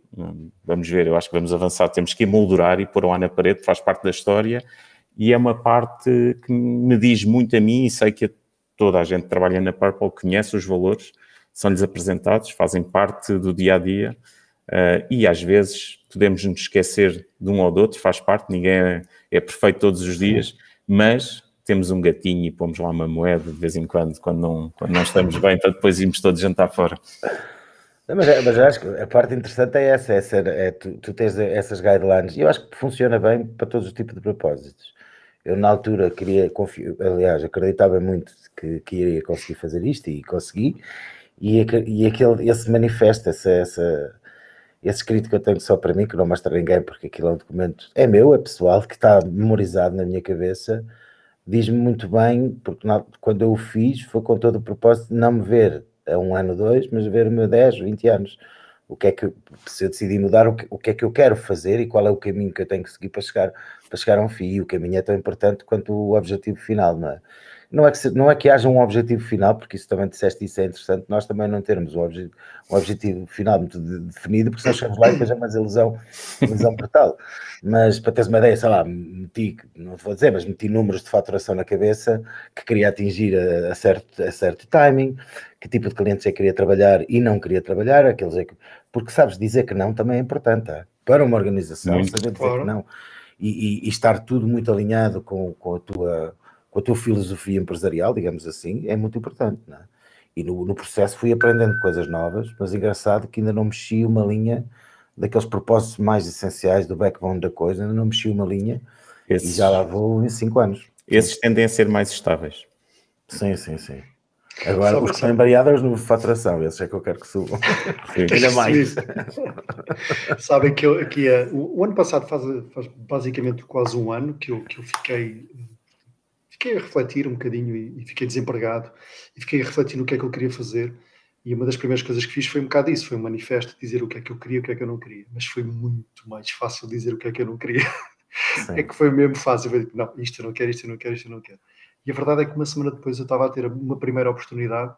vamos ver, eu acho que vamos avançar, temos que emoldurar e pôr lá na parede, faz parte da história, e é uma parte que me diz muito a mim, e sei que toda a gente que trabalha na Purple conhece os valores, são-lhes apresentados, fazem parte do dia-a-dia, uh, e às vezes podemos nos esquecer de um ou do outro, faz parte, ninguém é, é perfeito todos os dias, mas temos um gatinho e pomos lá uma moeda de vez em quando, quando não, quando não estamos bem, para depois irmos todos jantar fora. Mas, mas eu acho que a parte interessante é essa, é, ser, é tu, tu tens essas guidelines, e eu acho que funciona bem para todos os tipos de propósitos. Eu na altura queria, confio, aliás, acreditava muito que, que iria conseguir fazer isto, e consegui, e, e aquele, esse manifesto, essa, essa, esse escrito que eu tenho só para mim, que não mostro a ninguém, porque aquilo é um documento, é meu, é pessoal, que está memorizado na minha cabeça, diz-me muito bem, porque na, quando eu o fiz, foi com todo o propósito de não me ver a um ano, dois, mas ver o meu dez, vinte anos, o que é que eu, se eu decidi mudar, o que, o que é que eu quero fazer e qual é o caminho que eu tenho que seguir para chegar, para chegar a um fim, e o caminho é tão importante quanto o objetivo final, não é? Não é que, se, não é que haja um objetivo final, porque isso também disseste, isso é interessante, nós também não termos um, obje, um objetivo final muito de, definido, porque se nós chegamos lá e fazemos mais ilusão, ilusão brutal, mas para teres uma ideia, sei lá, meti, não vou dizer, mas meti números de faturação na cabeça, que queria atingir a, a, certo, a certo timing, que tipo de clientes é que queria trabalhar e não queria trabalhar, aqueles é que, porque sabes, dizer que não também é importante, tá? Para uma organização, muito saber claro. Dizer que não, e, e, e estar tudo muito alinhado com, com a tua... com a tua filosofia empresarial, digamos assim, é muito importante, não é? E no, no processo fui aprendendo coisas novas, mas engraçado que ainda não mexi uma linha daqueles propósitos mais essenciais do backbone da coisa, ainda não mexi uma linha esses, e já lá vou em cinco anos. Esses sim. Tendem a ser mais estáveis. Sim, sim, sim. Agora, os que são variados no faturação, esses é que eu quero que subam. Ainda mais. Sabem que eu, aqui é, o, o ano passado faz, faz basicamente quase um ano que eu, que eu fiquei... Fiquei a refletir um bocadinho e, e fiquei desempregado e fiquei a refletir no que é que eu queria fazer, e uma das primeiras coisas que fiz foi um bocado isso, foi um manifesto, dizer o que é que eu queria e o que é que eu não queria, mas foi muito mais fácil dizer o que é que eu não queria. Sim. É que foi mesmo fácil, eu digo, não, isto eu não quero, isto eu não quero, isto eu não quero. E a verdade é que uma semana depois eu estava a ter uma primeira oportunidade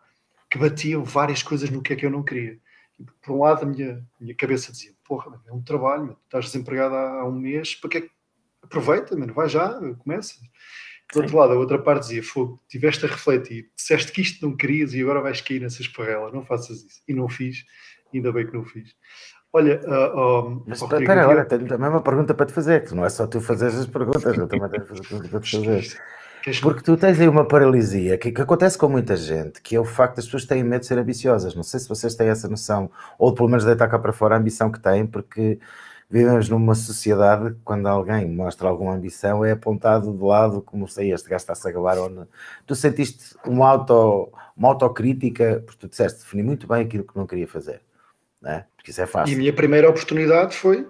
que batia várias coisas no que é que eu não queria. E, por um lado, a minha, minha cabeça dizia, porra, é um trabalho, estás desempregado há, há um mês, para que é que... aproveita, mano, vai já, começa. Do outro lado, a outra parte dizia, fogo, estiveste a refletir, disseste que isto não querias e agora vais cair nessa esparrela, não faças isso. E não fiz, ainda bem que não fiz. Olha... Uh, um, mas espera, Rodrigo, olha, tenho também uma pergunta para te fazer, que não é só tu fazeres as perguntas, eu também tenho uma pergunta para te fazer. Porque tu tens aí uma paralisia que, que acontece com muita gente, que é o facto das pessoas têm medo de ser ambiciosas. Não sei se vocês têm essa noção, ou pelo menos deitar cá para fora a ambição que têm, porque... Vivemos numa sociedade que quando alguém mostra alguma ambição é apontado de lado como sei, este gajo está-se a gabar ou não. Tu sentiste uma, auto, uma autocrítica, porque tu disseste, defini muito bem aquilo que não queria fazer, não é? Porque isso é fácil. E a minha primeira oportunidade foi,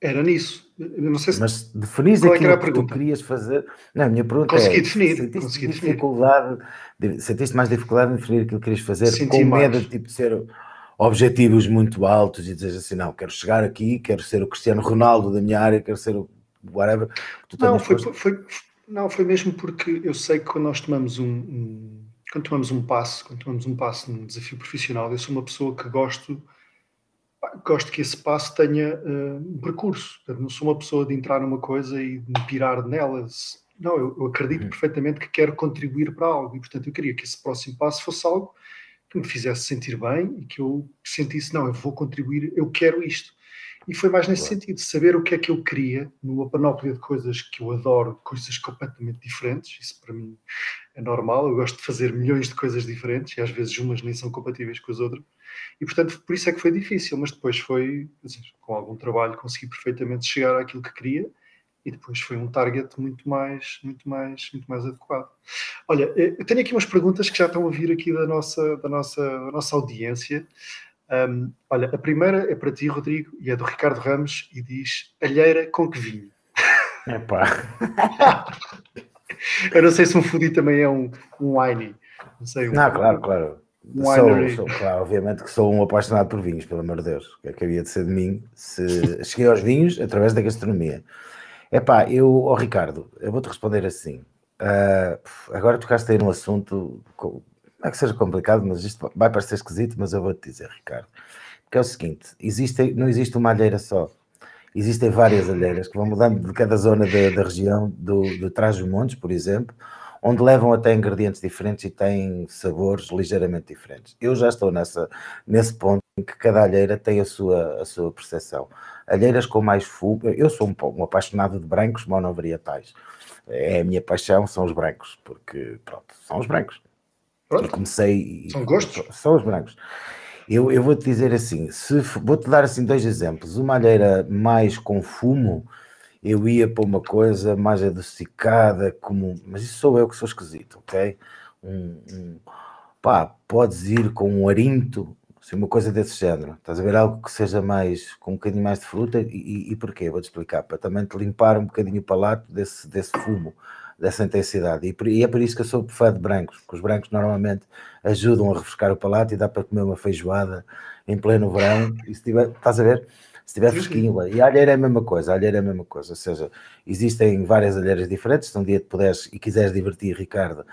era nisso. Não sei se... Mas definiste aquilo que tu querias fazer. Não, a minha pergunta consegui é, definir. Sentiste, consegui dificuldade, definir. Sentiste mais dificuldade em definir aquilo que querias fazer? Senti com medo mais. De tipo ser... objetivos muito altos e dizes assim, não, quero chegar aqui, quero ser o Cristiano Ronaldo da minha área, quero ser o whatever. Tu não, foi, foi, não, foi mesmo porque eu sei que quando nós tomamos um, um, quando tomamos um passo, quando tomamos um passo num desafio profissional, eu sou uma pessoa que gosto, gosto que esse passo tenha uh, um percurso. Eu não sou uma pessoa de entrar numa coisa e de me pirar nela. Não, eu, eu acredito hum. perfeitamente que quero contribuir para algo e, portanto, eu queria que esse próximo passo fosse algo que me fizesse sentir bem e que eu sentisse, não, eu vou contribuir, eu quero isto. E foi mais nesse sentido, saber o que é que eu queria, numa panóplia de coisas que eu adoro, coisas completamente diferentes, isso para mim é normal, eu gosto de fazer milhões de coisas diferentes, e às vezes umas nem são compatíveis com as outras, e portanto, por isso é que foi difícil, mas depois foi, assim, com algum trabalho, consegui perfeitamente chegar àquilo que queria, e depois foi um target muito mais, muito mais, muito mais adequado. Olha, eu tenho aqui umas perguntas que já estão a vir aqui da nossa, da nossa, da nossa audiência. Um, olha, a primeira é para ti, Rodrigo, e é do Ricardo Ramos, e diz, alheira com que vinho? Epá. Eu não sei se um foodie também é um, um wine. Não, sei, um, não, claro, claro. Um sou, sou, claro. Obviamente que sou um apaixonado por vinhos, pelo amor de Deus. O que é que havia de ser de mim? Se... Cheguei aos vinhos através da gastronomia. Epá, eu, oh Ricardo, eu vou-te responder assim. Uh, agora tocaste aí num assunto... Com... Não é que seja complicado, mas isto vai parecer esquisito, mas eu vou-te dizer, Ricardo, que é o seguinte, existe, não existe uma alheira só, existem várias alheiras que vão mudando de cada zona da, da região, do, do Trás-os-Montes, por exemplo, onde levam até ingredientes diferentes e têm sabores ligeiramente diferentes. Eu já estou nessa, nesse ponto em que cada alheira tem a sua, a sua percepção. Alheiras com mais fumo, eu sou um, um apaixonado de brancos monovarietais, é a minha paixão, são os brancos, porque, pronto, são os brancos. E comecei... São gostos? São os brancos. Eu, eu vou-te dizer assim, se, vou-te dar assim dois exemplos. Uma alheira mais com fumo, eu ia para uma coisa mais adocicada, como... Mas isso sou eu que sou esquisito, ok? Um, um, pá, podes ir com um arinto, assim, uma coisa desse género. Estás a ver algo que seja mais, com um bocadinho mais de fruta? E, e, e porquê? Vou-te explicar. Para também te limpar um bocadinho o palato desse, desse fumo, dessa intensidade, e, por, e é por isso que eu sou fã de brancos, porque os brancos normalmente ajudam a refrescar o palato e dá para comer uma feijoada em pleno verão, e se tiver, estás a ver? Se tiver fresquinho, e a alheira é a mesma coisa, a alheira é a mesma coisa, ou seja, existem várias alheiras diferentes, se um dia te puderes e quiseres divertir, Ricardo,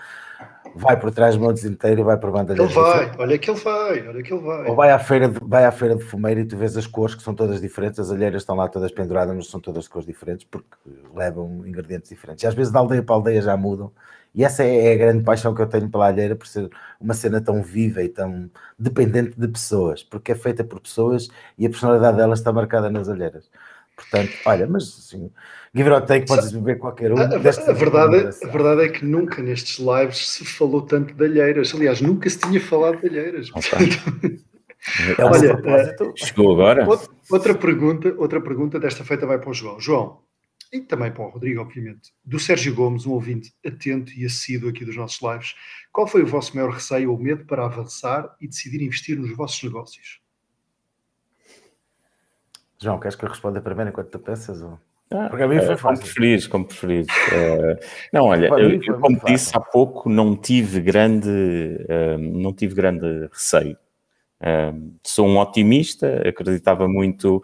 vai por Trás-os-Montes inteiro e vai por banda. Ele vai, olha que ele vai, olha que ele vai. Ou vai à, feira de, vai à feira de fumeiro e tu vês as cores que são todas diferentes, as alheiras estão lá todas penduradas, mas são todas de cores diferentes porque levam ingredientes diferentes. E às vezes da aldeia para a aldeia já mudam. E essa é a grande paixão que eu tenho pela alheira, por ser uma cena tão viva e tão dependente de pessoas, porque é feita por pessoas e a personalidade delas está marcada nas alheiras. Portanto, olha, mas assim, give or take, podes beber qualquer um. A, a, a, verdade, a verdade é que nunca nestes lives se falou tanto de alheiras. Aliás, nunca se tinha falado de alheiras. Portanto... É olha, uh, chegou agora. Outra pergunta, outra pergunta desta feita vai para o João. João, e também para o Rodrigo, obviamente, do Sérgio Gomes, um ouvinte atento e assíduo aqui dos nossos lives. Qual foi o vosso maior receio ou medo para avançar e decidir investir nos vossos negócios? João, queres que eu responda primeiro enquanto tu pensas? Ou... Ah, Porque a mim foi fácil. Como preferires, como preferires. uh, não, olha, eu, eu como disse há pouco, não tive grande, uh, não tive grande receio. Uh, sou um otimista, acreditava muito,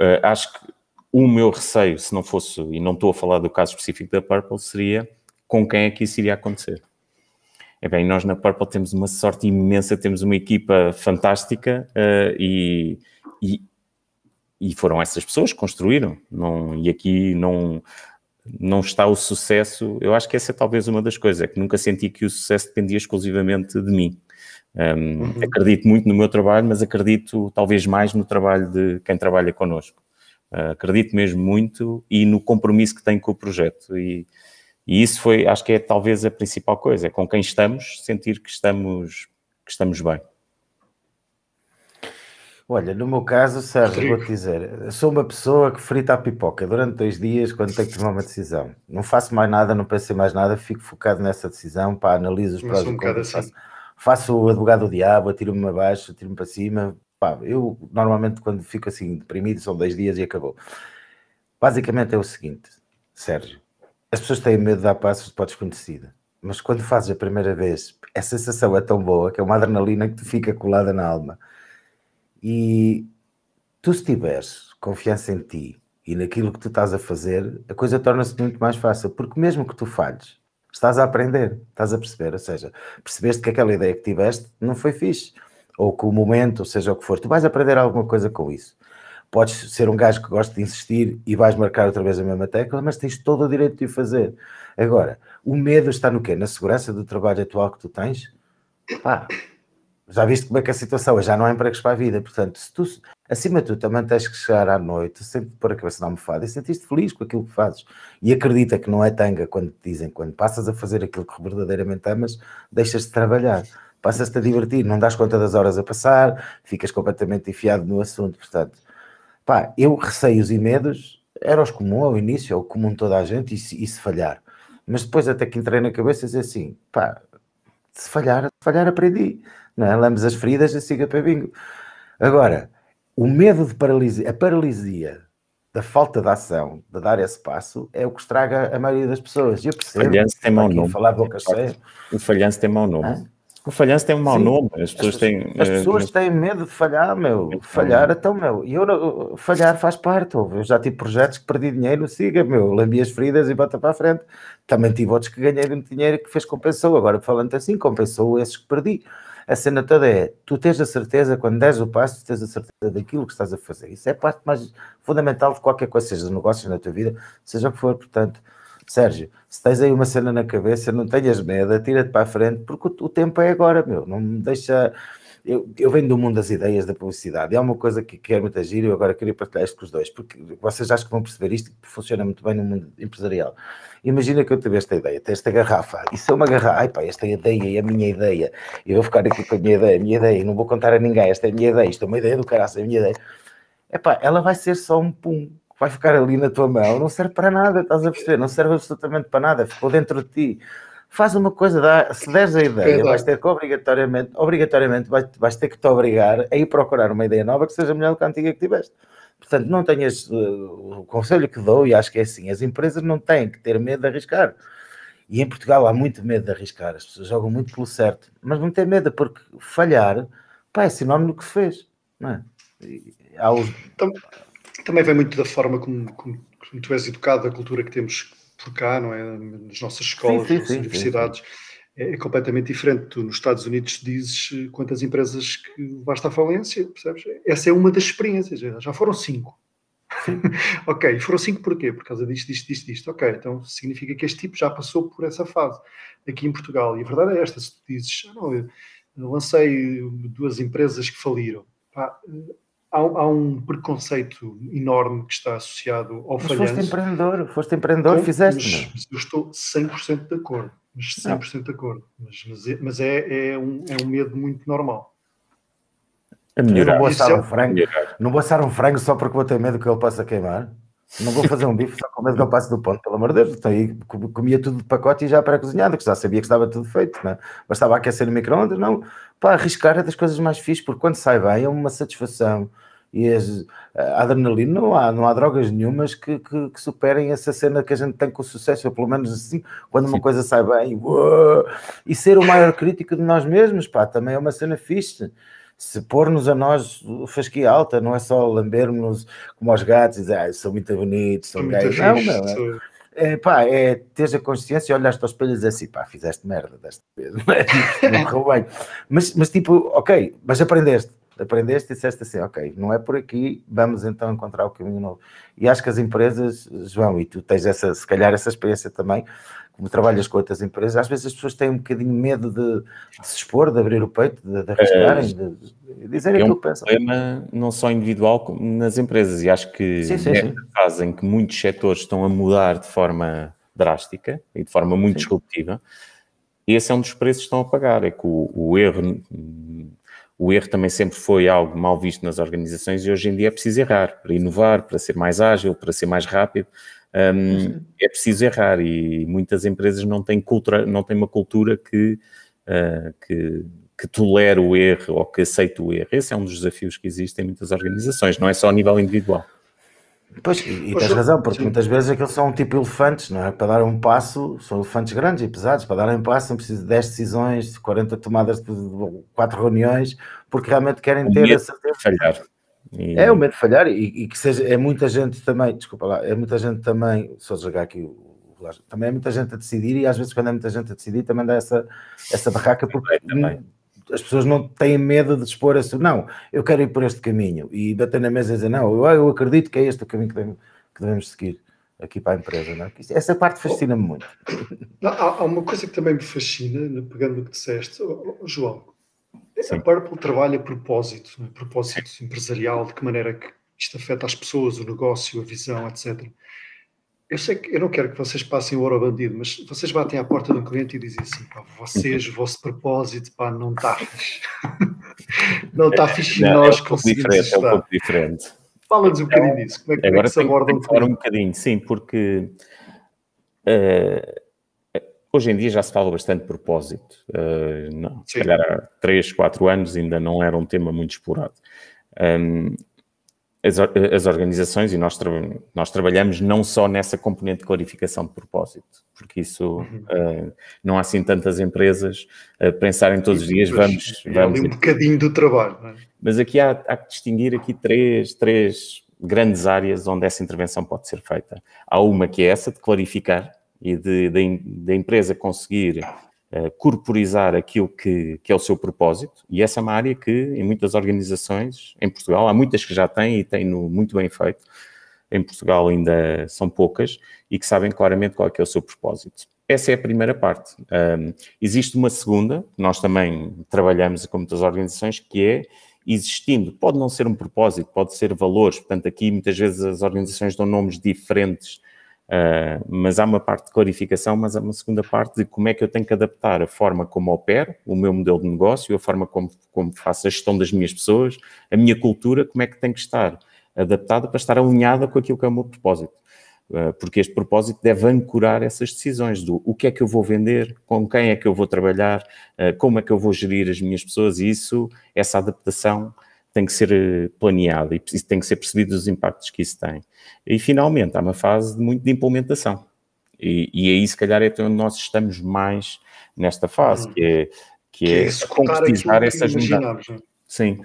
uh, acho que o meu receio, se não fosse, e não estou a falar do caso específico da Purple, seria com quem é que isso iria acontecer. É bem, nós na Purple temos uma sorte imensa, temos uma equipa fantástica uh, e... e E foram essas pessoas que construíram, não, e aqui não, não está o sucesso. Eu acho que essa é talvez uma das coisas, é que nunca senti que o sucesso dependia exclusivamente de mim. Um, uhum. Acredito muito no meu trabalho, mas acredito talvez mais no trabalho de quem trabalha connosco. Uh, acredito mesmo muito e no compromisso que tenho com o projeto. E, e isso foi, acho que é talvez a principal coisa, é com quem estamos, sentir que estamos, que estamos bem. Olha, no meu caso, Sérgio, vou-te dizer, sou uma pessoa que frita a pipoca durante dois dias quando tenho que tomar uma decisão. Não faço mais nada, não penso em mais nada, fico focado nessa decisão, pá, analiso os prós e contras, faço, faço o advogado do diabo, atiro-me abaixo, atiro-me para cima, pá, eu normalmente quando fico assim deprimido são dois dias e acabou. Basicamente é o seguinte, Sérgio, as pessoas têm medo de dar passos para a desconhecida, mas quando fazes a primeira vez, a sensação é tão boa que é uma adrenalina que te fica colada na alma. E tu, se tiveres confiança em ti e naquilo que tu estás a fazer, a coisa torna-se muito mais fácil, porque mesmo que tu falhes, estás a aprender, estás a perceber, ou seja, percebeste que aquela ideia que tiveste não foi fixe, ou que o momento, ou seja o que for, tu vais aprender alguma coisa com isso. Podes ser um gajo que gosta de insistir e vais marcar outra vez a mesma tecla, mas tens todo o direito de o fazer. Agora, o medo está no quê? Na segurança do trabalho atual que tu tens? Pá... já viste como é que a situação é, já não há empregos para a vida, portanto, se tu, acima de tudo, também tens que chegar à noite, sempre pôr a cabeça na almofada e sentiste feliz com aquilo que fazes. E acredita que não é tanga quando te dizem, quando passas a fazer aquilo que verdadeiramente amas, deixas de trabalhar, passas-te a divertir, não dás conta das horas a passar, ficas completamente enfiado no assunto, portanto, pá, eu receios e medos, eram os comuns ao início, é o comum de toda a gente, e se, e se falhar. Mas depois até que entrei na cabeça e disse assim, pá, se falhar, se falhar aprendi. Não é? Lamos as feridas e siga para bingo. Agora, o medo de paralisia, a paralisia da falta de ação, de dar esse passo, é o que estraga a maioria das pessoas. E eu percebo. O falhanço tem mau nome. O falhanço tem mau nome. Hã? O falhanço tem um mau Sim, nome. As pessoas, as, têm, as pessoas têm medo de falhar, meu. É falhar, bom. Então, meu. E eu, eu, falhar faz parte. Ouve. Eu já tive projetos que perdi dinheiro, siga, meu. Lambi as feridas e bota para a frente. Também tive outros que ganhei dinheiro que fez compensou. Agora, falando assim, compensou esses que perdi. A cena toda é, tu tens a certeza, quando des o passo, tu tens a certeza daquilo que estás a fazer. Isso é parte mais fundamental de qualquer coisa, seja de negócios na tua vida, seja o que for. Portanto, Sérgio, se tens aí uma cena na cabeça, não tenhas medo, atira-te para a frente, porque o, o tempo é agora, meu. Não me deixa... Eu, eu venho do mundo das ideias, da publicidade, e há uma coisa que quero muito agir, e eu agora queria partilhar isto com os dois, porque vocês acham que vão perceber isto, que funciona muito bem no mundo empresarial. Imagina que eu tive esta ideia, esta garrafa, isso é uma garrafa, ai pá, esta ideia é a minha ideia, eu vou ficar aqui com a minha ideia, a minha ideia, e não vou contar a ninguém, esta é a minha ideia, isto é uma ideia do caraço, é a minha ideia. Epá, ela vai ser só um pum, que vai ficar ali na tua mão, não serve para nada, estás a perceber, não serve absolutamente para nada, ficou dentro de ti. Faz uma coisa, dá, se deres a ideia, vais ter que obrigatoriamente, obrigatoriamente vais, vais ter que te obrigar a ir procurar uma ideia nova que seja melhor do que a antiga que tiveste. Portanto, não tenhas, uh, o conselho que dou, e acho que é assim, as empresas não têm que ter medo de arriscar. E em Portugal há muito medo de arriscar, as pessoas jogam muito pelo certo, mas não têm medo, porque falhar, pá, é sinónimo do que se fez, não é? E há os... Também vem muito da forma como, como, como tu és educado, da cultura que temos por cá, não é? Nas nossas escolas, sim, sim, nas sim, universidades, sim, sim. É, é completamente diferente. Tu, nos Estados Unidos, dizes quantas empresas que levaste à falência, percebes? Essa é uma das experiências, já foram cinco. Ok, foram cinco porquê? Por causa disto, disto, disto, disto. Ok, então significa que este tipo já passou por essa fase aqui em Portugal. E a verdade é esta, se tu dizes, ah, não, eu lancei duas empresas que faliram, pá, Há, há um preconceito enorme que está associado ao mas falhanço. Foste empreendedor, foste empreendedor, então, fizeste. Mas, eu estou cem por cento de acordo, mas cem por cento de acordo. Mas, mas, é, mas é, é, um, é um medo muito normal. É melhorar. Não vou assar um frango, não vou assar um frango só porque vou ter medo que ele possa queimar. Não vou fazer um bife só com medo que eu passe do ponto, pelo amor de Deus. Então, aí comia tudo de pacote e já pré-cozinhado, que já sabia que estava tudo feito, não é? Mas estava a aquecer no micro-ondas, não. Pá, arriscar é das coisas mais fixes, porque quando sai bem é uma satisfação. E as, a adrenalina, não há, não há drogas nenhumas que, que, que superem essa cena que a gente tem com o sucesso, ou pelo menos assim, quando uma coisa sai bem, uou, e ser o maior crítico de nós mesmos, pá, também é uma cena fixe. Se pôr-nos a nós fasquia alta, não é só lambermos-nos como aos gatos e dizer, ah, sou muito bonito, sou gay. Não, não é? É, pá, é teres a consciência e olhares para os espelhos e dizer assim, pá, fizeste merda desta vez, não correu bem. Mas, mas tipo, ok, mas aprendeste, aprendeste e disseste assim, ok, não é por aqui, vamos então encontrar o caminho novo. E acho que as empresas, João, e tu tens essa, se calhar essa experiência também, como trabalhas com outras empresas, às vezes as pessoas têm um bocadinho medo de, de se expor, de abrir o peito, de, de arriscarem, de, de dizerem é aquilo um que pensam. É um problema não só individual, como nas empresas, e acho que sim, sim, nesta sim. fase em que muitos setores estão a mudar de forma drástica e de forma muito sim. disruptiva, esse é um dos preços que estão a pagar, é que o, o erro... O erro também sempre foi algo mal visto nas organizações e hoje em dia é preciso errar para inovar, para ser mais ágil, para ser mais rápido. Um, é preciso errar e muitas empresas não têm, cultura, não têm uma cultura que, uh, que, que tolera o erro ou que aceita o erro. Esse é um dos desafios que existem em muitas organizações, não é só a nível individual. Pois, e tens razão, porque muitas vezes aqueles são tipo elefantes, não é? Para dar um passo, são elefantes grandes e pesados, para dar um passo são precisos de dez decisões, de quarenta tomadas, de quatro reuniões, porque realmente querem ter a certeza. Falhar. E... É o medo de falhar e, e que seja, é muita gente também, desculpa lá, é muita gente também, só jogar aqui o relógio, também é muita gente a decidir e às vezes quando é muita gente a decidir também dá essa, essa barraca porque... Também. As pessoas não têm medo de expor assim, não, eu quero ir por este caminho. E bater na mesa e dizer, não, eu, eu acredito que é este o caminho que devemos, que devemos seguir aqui para a empresa. Não é? Essa parte fascina-me muito. Não, há, há uma coisa que também me fascina, pegando o que disseste, oh, oh, João, Sim. A Purple trabalha propósito, né? propósito Sim. empresarial, de que maneira que isto afeta as pessoas, o negócio, a visão, etcétera. Eu sei que eu não quero que vocês passem o ouro ao bandido, mas vocês batem à porta de um cliente e dizem assim, pá, vocês, o vosso propósito, pá, não está fixe. Não está fixe e nós é um conseguimos estar. É um pouco diferente. Fala-nos um bocadinho então, disso. Como é que, agora como é que se abordam? Agora falar um bocadinho, sim, porque uh, hoje em dia já se fala bastante de propósito. Uh, não, se calhar há três, quatro anos ainda não era um tema muito explorado. Um, As, as organizações, e nós, tra- nós trabalhamos não só nessa componente de clarificação de propósito, porque isso uhum. uh, não há assim tantas empresas a pensarem todos os dias, vamos... vamos é um bocadinho do trabalho. Não é? Mas aqui há, há que distinguir aqui três, três grandes áreas onde essa intervenção pode ser feita. Há uma que é essa de clarificar e da empresa conseguir uh, corporizar aquilo que, que é o seu propósito, e essa é uma área que em muitas organizações em Portugal, há muitas que já têm e têm no, muito bem feito, em Portugal ainda são poucas, e que sabem claramente qual é, que é o seu propósito. Essa é a primeira parte. Um, existe uma segunda, nós também trabalhamos com muitas organizações, que é existindo, pode não ser um propósito, pode ser valores, portanto aqui muitas vezes as organizações dão nomes diferentes. Uh, mas há uma parte de clarificação, mas há uma segunda parte de como é que eu tenho que adaptar a forma como opero, o meu modelo de negócio, a forma como, como faço a gestão das minhas pessoas, a minha cultura, como é que tem que estar adaptada para estar alinhada com aquilo que é o meu propósito. Uh, porque este propósito deve ancorar essas decisões do o que é que eu vou vender, com quem é que eu vou trabalhar, uh, como é que eu vou gerir as minhas pessoas, e isso, essa adaptação tem que ser planeado e tem que ser percebido os impactos que isso tem. E, finalmente, há uma fase muito de implementação. E, e aí, se calhar, é onde nós estamos mais nesta fase, hum. que é, que que é concretizar essas mudanças. Sim.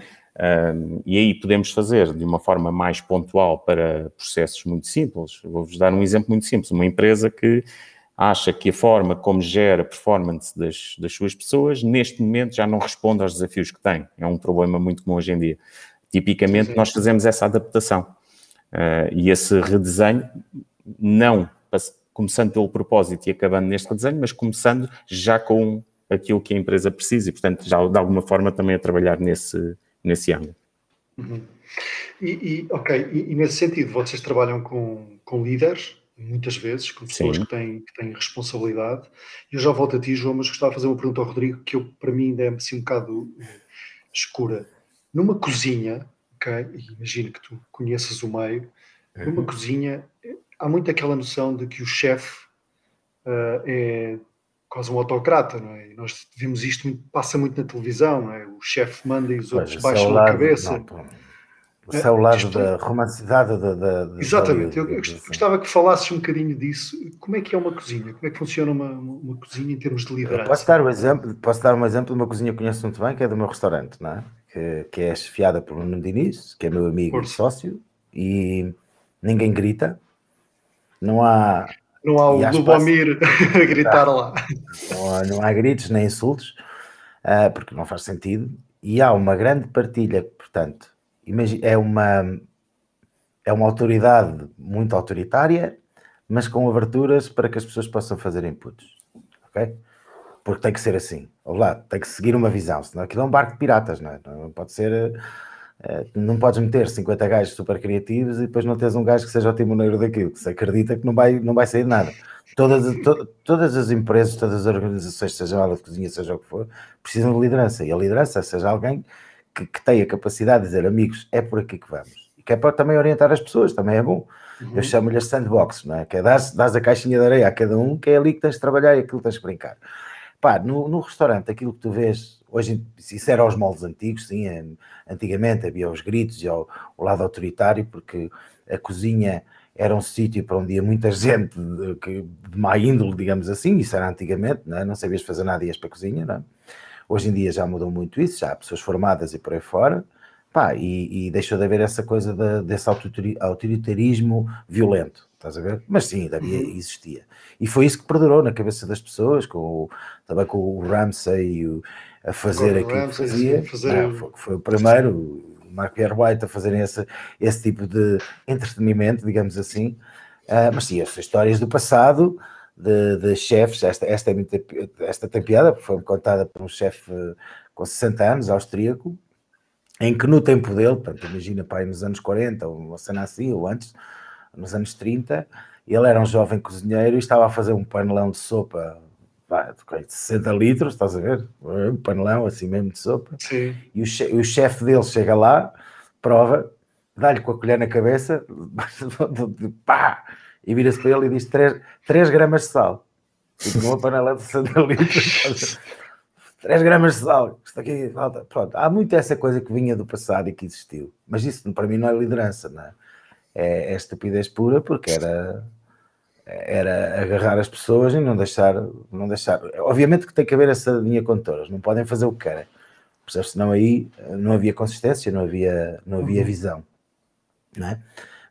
Um, e aí podemos fazer de uma forma mais pontual para processos muito simples. Vou-vos dar um exemplo muito simples. Uma empresa que acha que a forma como gera a performance das, das suas pessoas, neste momento já não responde aos desafios que tem. É um problema muito comum hoje em dia. Tipicamente, sim, nós fazemos essa adaptação uh, e esse redesenho, não começando pelo propósito e acabando neste redesenho, mas começando já com aquilo que a empresa precisa e, portanto, já de alguma forma também a trabalhar nesse, nesse ângulo. Uhum. E, e, ok, e, e nesse sentido, vocês trabalham com, com líderes? Muitas vezes, com pessoas que têm, que têm responsabilidade. Eu já volto a ti, João, mas gostava de fazer uma pergunta ao Rodrigo, que eu, para mim ainda é assim um bocado escura. Numa cozinha, ok, e imagino que tu conheças o meio, numa uhum. cozinha há muito aquela noção de que o chefe uh, é quase um autocrata, não é? E nós vemos isto, muito, passa muito na televisão, não é? O chefe manda e os outros mas baixam lado, a cabeça. Não, isso é o lado da romancidade da, da, da... Exatamente, eu gostava que falasses um bocadinho disso. Como é que é uma cozinha? Como é que funciona uma, uma cozinha em termos de liderança? Posso dar um exemplo, posso dar um exemplo de uma cozinha que conheço muito bem, que é do meu restaurante, não é? Que, que é chefiada por Nuno Diniz, que é meu amigo e sócio, e ninguém grita, não há... Não há o Lubomir a gritar lá. Não há, não há gritos nem insultos, uh, porque não faz sentido, e há uma grande partilha, portanto... É uma, é uma autoridade muito autoritária, mas com aberturas para que as pessoas possam fazer inputs, ok? Porque tem que ser assim, olá, tem que seguir uma visão, senão aquilo é um barco de piratas, não é? Não pode ser, não podes meter cinquenta gajos super criativos e depois não tens um gajo que seja o timoneiro daquilo, que se acredita que não vai, não vai sair nada. Todas, to, todas as empresas, todas as organizações, seja ela de cozinha, seja o que for, precisam de liderança, e a liderança seja alguém... Que, que tem a capacidade de dizer, amigos, é por aqui que vamos. E que é para também orientar as pessoas, também é bom. Uhum. Eu chamo-lhe sandbox, não é? Que é dás, dás a caixinha de areia a cada um, que é ali que tens de trabalhar e aquilo que tens de brincar. Pá, no, no restaurante, aquilo que tu vês, hoje, isso era aos moldes antigos, sim, é, antigamente havia os gritos e ao, o lado autoritário, porque a cozinha era um sítio para onde ia muita gente de, de, de má índole, digamos assim, isso era antigamente, não é? Não sabias fazer nada e ias para a cozinha, não é? Hoje em dia já mudou muito isso, já há pessoas formadas e por aí fora, pá, e, e deixou de haver essa coisa de, desse autoritarismo violento, estás a ver? Mas sim, havia, existia. E foi isso que perdurou na cabeça das pessoas, com, também com o Ramsay e o, a fazer aquilo que fazia. Fazer... Não, foi, foi o primeiro, o Mark Pierre White, a fazerem esse, esse tipo de entretenimento, digamos assim. Uh, mas sim, essas histórias do passado... de, de chefes, esta, esta, é esta tem piada, porque foi-me contada por um chefe com sessenta anos, austríaco, em que no tempo dele, portanto, imagina, pá, nos anos quarenta, ou você nasceu, ou antes, nos anos trinta, ele era um jovem cozinheiro e estava a fazer um panelão de sopa, pá, de sessenta litros, estás a ver? Um panelão assim mesmo de sopa. Sim. E o, che- o chefe dele chega lá, prova, dá-lhe com a colher na cabeça, pá, e vira-se para ele e diz três gramas de sal. E com uma panela de sessenta litros, três gramas de sal, isto aqui falta. Pronto, há muito essa coisa que vinha do passado e que existiu, mas isso para mim não é liderança, não é? É, é estupidez pura, porque era, era agarrar as pessoas e não deixar, não deixar. Obviamente que tem que haver essa linha condutora, não podem fazer o que querem, porque senão aí não havia consistência, não havia, não havia visão, não é?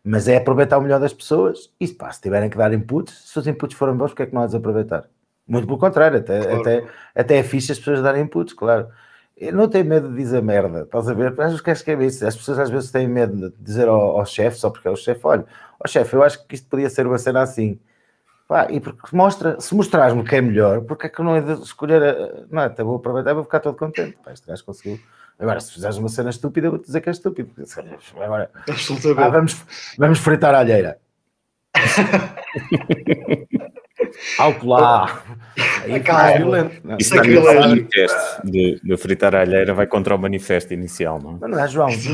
Mas é aproveitar o melhor das pessoas e, pá, se tiverem que dar inputs, se os inputs forem bons, porque é que não há de aproveitar? Muito pelo contrário, até, claro. até, até é fixe as pessoas darem inputs, claro. Eu não tenho medo de dizer merda, estás a ver? Mas não esquece que é isso. As pessoas às vezes têm medo de dizer ao, ao chefe, só porque é o chefe, olha, ó chefe, eu acho que isto podia ser uma cena assim. Pá, e porque mostra, se mostrares-me que é melhor, porque é que não é de escolher, a, não, até vou aproveitar e vou ficar todo contente. Pá, este gajo conseguiu. Agora, se fizeres uma cena estúpida, vou-te dizer que é estúpido. Agora, ah, vamos, vamos fritar a alheira. Alto lá! Aí, calma. Não, isso é que o manifesto de, de fritar a alheira vai contra o manifesto inicial, não é? Mas não é, João, isso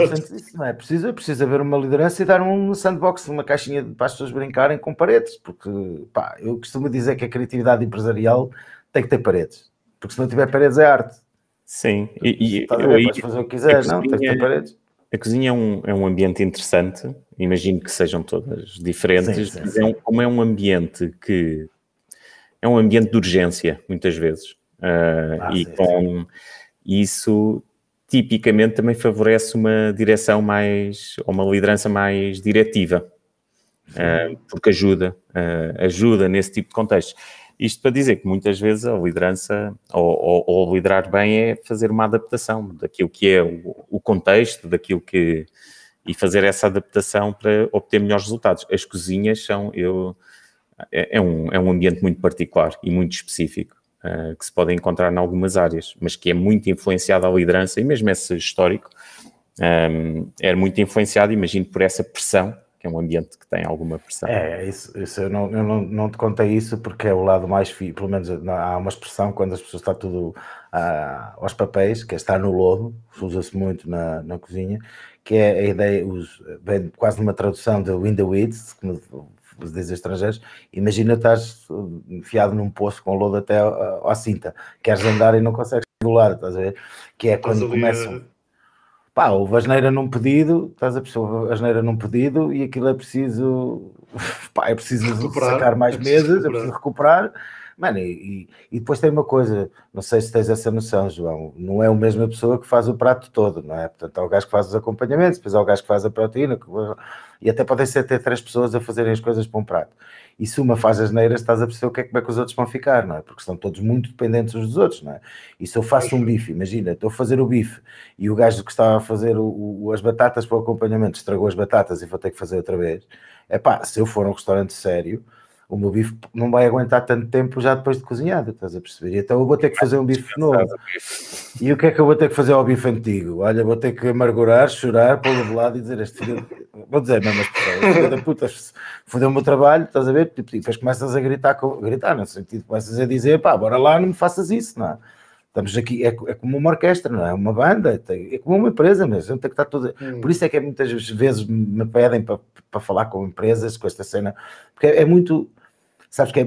não é preciso. É preciso haver uma liderança e dar um sandbox, uma caixinha para as pessoas brincarem com paredes, porque, pá, eu costumo dizer que a criatividade empresarial tem que ter paredes, porque se não tiver paredes é arte. Sim, e, e eu, ver, podes fazer o que quiseres, não? Tem que ter paredes. A cozinha é um, é um ambiente interessante, imagino que sejam todas diferentes, sim, sim, mas é um, como é um ambiente que é um ambiente de urgência, muitas vezes, uh, ah, e sim, com sim. Isso tipicamente também favorece uma direção mais, ou uma liderança mais diretiva, uh, porque ajuda, uh, ajuda nesse tipo de contexto. Isto para dizer que muitas vezes a liderança, ou, ou, ou liderar bem, é fazer uma adaptação daquilo que é o, o contexto, daquilo que... e fazer essa adaptação para obter melhores resultados. As cozinhas são... eu é, é, um, é um ambiente muito particular e muito específico, uh, que se pode encontrar em algumas áreas, mas que é muito influenciado à liderança, e mesmo esse histórico, um, é muito influenciado, imagino, por essa pressão, que é um ambiente que tem alguma pressão. É, isso, isso eu, não, eu não, não te contei isso porque é o lado mais, fi, pelo menos há uma expressão quando as pessoas estão tudo ah, aos papéis, que é estar no lodo, usa-se muito na, na cozinha, que é a ideia, os, bem, quase numa tradução de in the weeds, como dizem estrangeiros, imagina estás enfiado num poço com lodo até à, à cinta, queres andar e não consegues regular, estás a ver? Que é quando começam... Pá, houve asneira num pedido, estás a perceber, asneira num pedido e aquilo é preciso, pá, é preciso recuperar, sacar mais é preciso meses, recuperar. é preciso recuperar. Mano, e, e depois tem uma coisa, não sei se tens essa noção, João, não é a mesma pessoa que faz o prato todo, não é? Portanto, há o gajo que faz os acompanhamentos, depois há o gajo que faz a proteína, e até podem ser até três pessoas a fazerem as coisas para um prato. E se uma faz asneiras, estás a perceber o que é, como é que os outros vão ficar, não é? Porque estão todos muito dependentes uns dos outros, não é? E se eu faço um bife, imagina, estou a fazer o bife e o gajo que estava a fazer o, o, as batatas para o acompanhamento estragou as batatas e vou ter que fazer outra vez. É pá, se eu for a um restaurante sério, o meu bife não vai aguentar tanto tempo já depois de cozinhado, estás a perceber? Então eu vou ter que fazer um bife novo. E o que é que eu vou ter que fazer ao bife antigo? Olha, vou ter que amargurar, chorar, pô-lo de lado e dizer este filho... Vou dizer, não, mas filho da puta, fodeu o meu trabalho, estás a ver? E depois começas a gritar, gritar no sentido, começas a dizer, pá, bora lá, não me faças isso, não é? Estamos aqui, é, é como uma orquestra, não é? Uma banda, é como uma empresa mesmo, tem que estar toda... Hum. Por isso é que muitas vezes me pedem para, para falar com empresas, com esta cena, porque é, é muito... Sabes que é,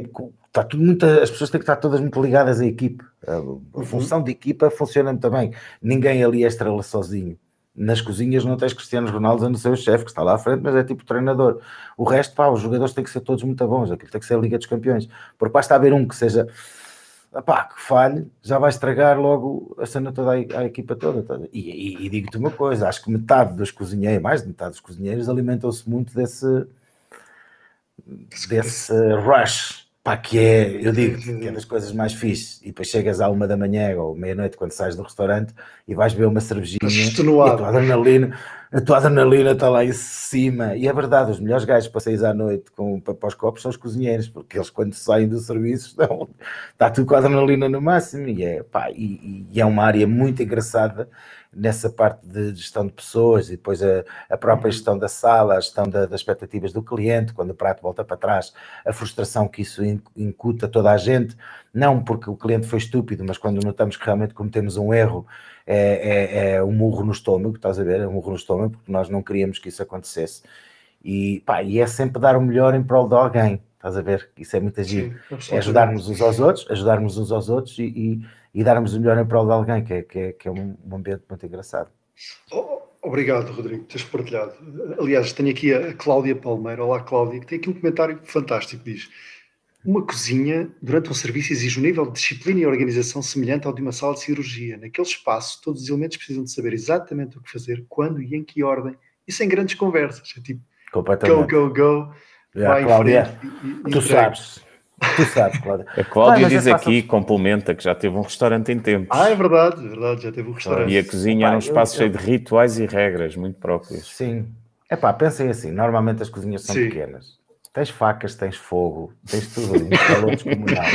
está tudo muito, as pessoas têm que estar todas muito ligadas à equipe. A, a uhum. função de equipa funciona também. Ninguém ali é estrela sozinho. Nas cozinhas não tens Cristiano Ronaldo, a não ser o chefe que está lá à frente, mas é tipo treinador. O resto, pá, os jogadores têm que ser todos muito bons. Aquilo tem que ser a Liga dos Campeões. Porque basta haver um que seja... Pá, que falhe, já vai estragar logo a cena toda, a, a equipa toda. toda. E, e, e digo-te uma coisa, acho que metade dos cozinheiros, mais de metade dos cozinheiros, alimentam-se muito desse... desse rush, pá, que é, eu digo, que é das coisas mais fixes, e depois chegas à uma da manhã ou meia-noite quando sais do restaurante e vais beber uma cervejinha e a tua adrenalina a tua adrenalina está lá em cima. E é verdade, os melhores gajos para sair à noite com, para, para os copos são os cozinheiros, porque eles quando saem do serviço estão, está tudo com a adrenalina no máximo. E é, pá, e, e é uma área muito engraçada nessa parte de gestão de pessoas, e depois a, a própria gestão da sala, a gestão da, das expectativas do cliente, quando o prato volta para trás, a frustração que isso incuta a toda a gente, não porque o cliente foi estúpido, mas quando notamos que realmente cometemos um erro, é, é, é um murro no estômago, estás a ver? É um murro no estômago, porque nós não queríamos que isso acontecesse. E, pá, e é sempre dar o melhor em prol de alguém, estás a ver? Isso é muito agir. É ajudarmos uns aos outros, ajudarmos uns aos outros e... e e darmos o melhor em prol de alguém, que é, que é, que é um, um ambiente muito engraçado. Oh, obrigado, Rodrigo, por teres partilhado. Aliás, tenho aqui a Cláudia Palmeira. Olá, Cláudia, que tem aqui um comentário fantástico. Diz, uma cozinha durante um serviço exige um nível de disciplina e organização semelhante ao de uma sala de cirurgia. Naquele espaço, todos os elementos precisam de saber exatamente o que fazer, quando e em que ordem. E sem grandes conversas. É tipo, go, go, go. Yeah, vai Cláudia, e, e, tu sabes. Tu sabes, Cláudia. A Cláudia ah, diz aqui, faço... complementa, que já teve um restaurante em tempos. Ah, é verdade, é verdade, já teve um restaurante. E a cozinha era um espaço eu... cheio de rituais e regras muito próprias. Sim. É pá, pensem assim, normalmente as cozinhas são Sim. pequenas. Tens facas, tens fogo, tens tudo ali, calor descomunal.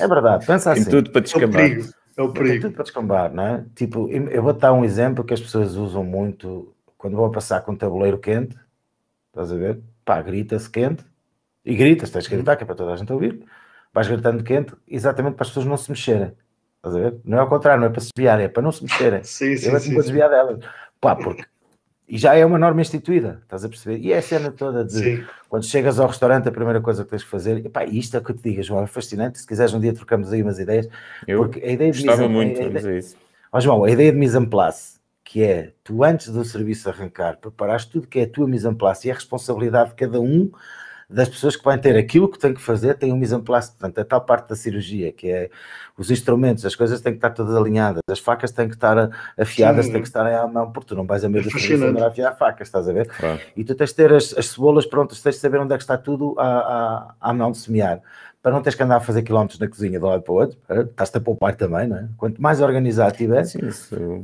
É verdade, pensa assim. Tem tudo para descambar. É o perigo, é o perigo. Tem tudo para descambar, não é? Tipo, eu vou dar um exemplo que as pessoas usam muito quando vão passar com um tabuleiro quente, estás a ver? Pá, grita-se quente. E gritas, tens que gritar, que é para toda a gente ouvir. Vais gritando quente, exatamente para as pessoas não se mexerem. Estás a ver? Não é ao contrário, não é para se desviar, é para não se mexerem. Sim, sim, sim. Para desviar delas. Pá, porque... E já é uma norma instituída, estás a perceber? E é a cena toda de... Sim. Quando chegas ao restaurante, a primeira coisa que tens que fazer... E pá, isto é o que eu te digo, João, é fascinante. Se quiseres um dia trocamos aí umas ideias. Eu porque a ideia de gostava mis... muito de ideia... dizer isso. Ó, João, a ideia de mise en place, que é tu antes do serviço arrancar, preparares tudo que é a tua mise en place e a responsabilidade de cada um... das pessoas que vão ter aquilo que têm que fazer, têm um mise en place, portanto, a tal parte da cirurgia, que é os instrumentos, as coisas têm que estar todas alinhadas, as facas têm que estar afiadas, Sim. têm que estar à mão, porque tu não vais a meio do cirurgia a afiar facas, estás a ver? Claro. E tu tens de ter as, as cebolas prontas, tens de saber onde é que está tudo à, à, à mão de semear, para não teres que andar a fazer quilómetros na cozinha de um lado para o outro, estás-te a poupar também, não é? Quanto mais organizado tiveres...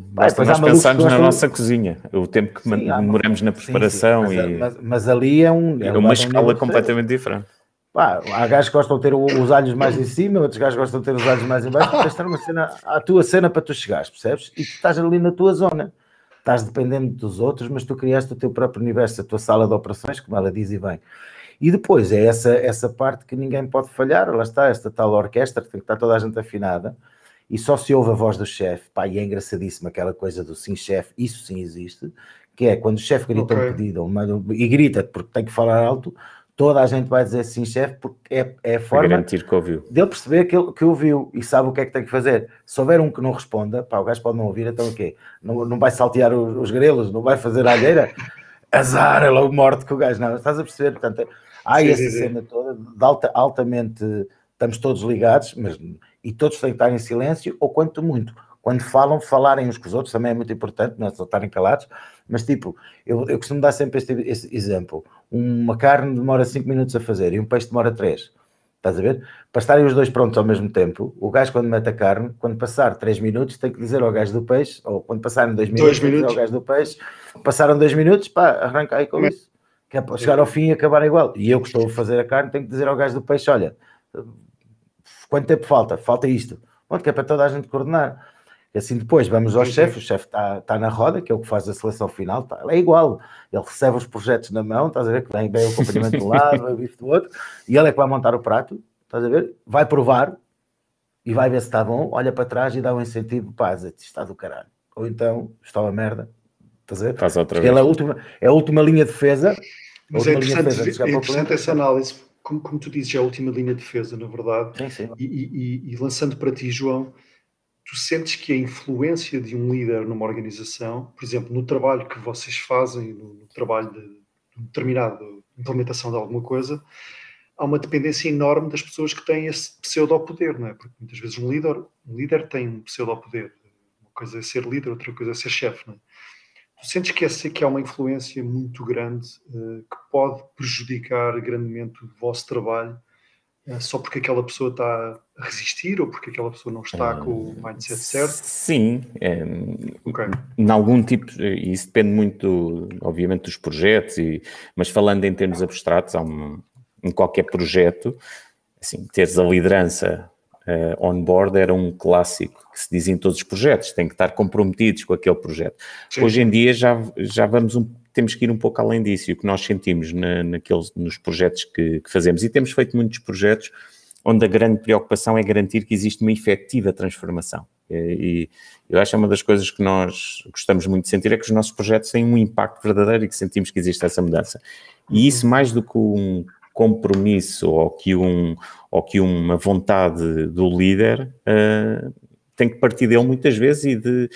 Basta nós pensarmos na nossa cozinha, o tempo que demoramos na preparação e... Mas ali é um... É uma escala completamente diferente. Pá, há gajos que gostam de ter os alhos mais em cima, outros gajos gostam de ter os alhos mais em baixo, tens de ter uma cena, a tua cena para tu chegares, percebes? E tu estás ali na tua zona. Estás dependendo dos outros, mas tu criaste o teu próprio universo, a tua sala de operações, como ela diz e bem. E depois é essa, essa parte que ninguém pode falhar, lá está, esta tal orquestra que tem que estar toda a gente afinada e só se ouve a voz do chefe, pá, e é engraçadíssima aquela coisa do sim chefe, isso sim existe, que é quando o chefe grita okay. um pedido ou manda, e grita porque tem que falar alto, toda a gente vai dizer sim chefe porque é, é a forma garantir que ouviu. Dele perceber que, ele, que ouviu e sabe o que é que tem que fazer. Se houver um que não responda, pá, o gajo pode não ouvir, então o quê? Não, não vai saltear os, os grelos, não vai fazer a alheira? Azar, é logo morte com o gajo, não, estás a perceber, portanto... Há sim, essa sim, sim. cena toda, de alta, altamente estamos todos ligados, mas, e todos têm que estar em silêncio, ou quanto muito. Quando falam, falarem uns com os outros, também é muito importante, não é só estarem calados, mas tipo, eu, eu costumo dar sempre este, este exemplo. Uma carne demora cinco minutos a fazer e um peixe demora três. Estás a ver? Para estarem os dois prontos ao mesmo tempo, o gajo quando mete a carne, quando passar três minutos, tem que dizer ao gajo do peixe, ou quando passarem dois minutos, tem que dizer ao gajo do peixe, passaram dois minutos, pá, arranca aí com mas... isso. Que é para chegar ao fim e acabar igual. E eu que estou a fazer a carne, tenho que dizer ao gajo do peixe, olha, quanto tempo falta? Falta isto. Bom, que é para toda a gente coordenar. E assim depois vamos ao chefe, o chefe está, está na roda, que é o que faz a seleção final, está, é igual. Ele recebe os projetos na mão, estás a ver que vem bem o acompanhamento de um lado, o bife do outro, e ele é que vai montar o prato, estás a ver? Vai provar e vai ver se está bom, olha para trás e dá um incentivo, pá, está do caralho. Ou então, está uma merda. Estás a ver? Faz outra vez. Ela é, a última, é a última linha de defesa. Mas é interessante, de defesa, é interessante essa análise, como, como tu dizes, é a última linha de defesa, na verdade. Sim, sim. E, e, e lançando para ti, João, tu sentes que a influência de um líder numa organização, por exemplo, no trabalho que vocês fazem, no, no trabalho de, de determinada implementação de alguma coisa, há uma dependência enorme das pessoas que têm esse pseudo-poder, não é? Porque muitas vezes um líder, um líder tem um pseudo-poder. Uma coisa é ser líder, outra coisa é ser chefe, não é? Tu sentes que, é, que há uma influência muito grande uh, que pode prejudicar grandemente o vosso trabalho só porque aquela pessoa está a resistir ou porque aquela pessoa não está uh, com o mindset certo? Sim. É, okay. Em algum tipo, e isso depende muito, obviamente, dos projetos, e, mas falando em termos abstratos, há um, em qualquer projeto, assim, teres a liderança uh, on-board era um clássico que se diz em todos os projetos, tem que estar comprometidos com aquele projeto. Sim. Hoje em dia já, já vamos um temos que ir um pouco além disso, e o que nós sentimos na, naqueles, nos projetos que, que fazemos, e temos feito muitos projetos onde a grande preocupação é garantir que existe uma efetiva transformação, e, e eu acho que uma das coisas que nós gostamos muito de sentir é que os nossos projetos têm um impacto verdadeiro e que sentimos que existe essa mudança, e isso mais do que um compromisso ou que, um, ou que uma vontade do líder, uh, tem que partir dele muitas vezes e de...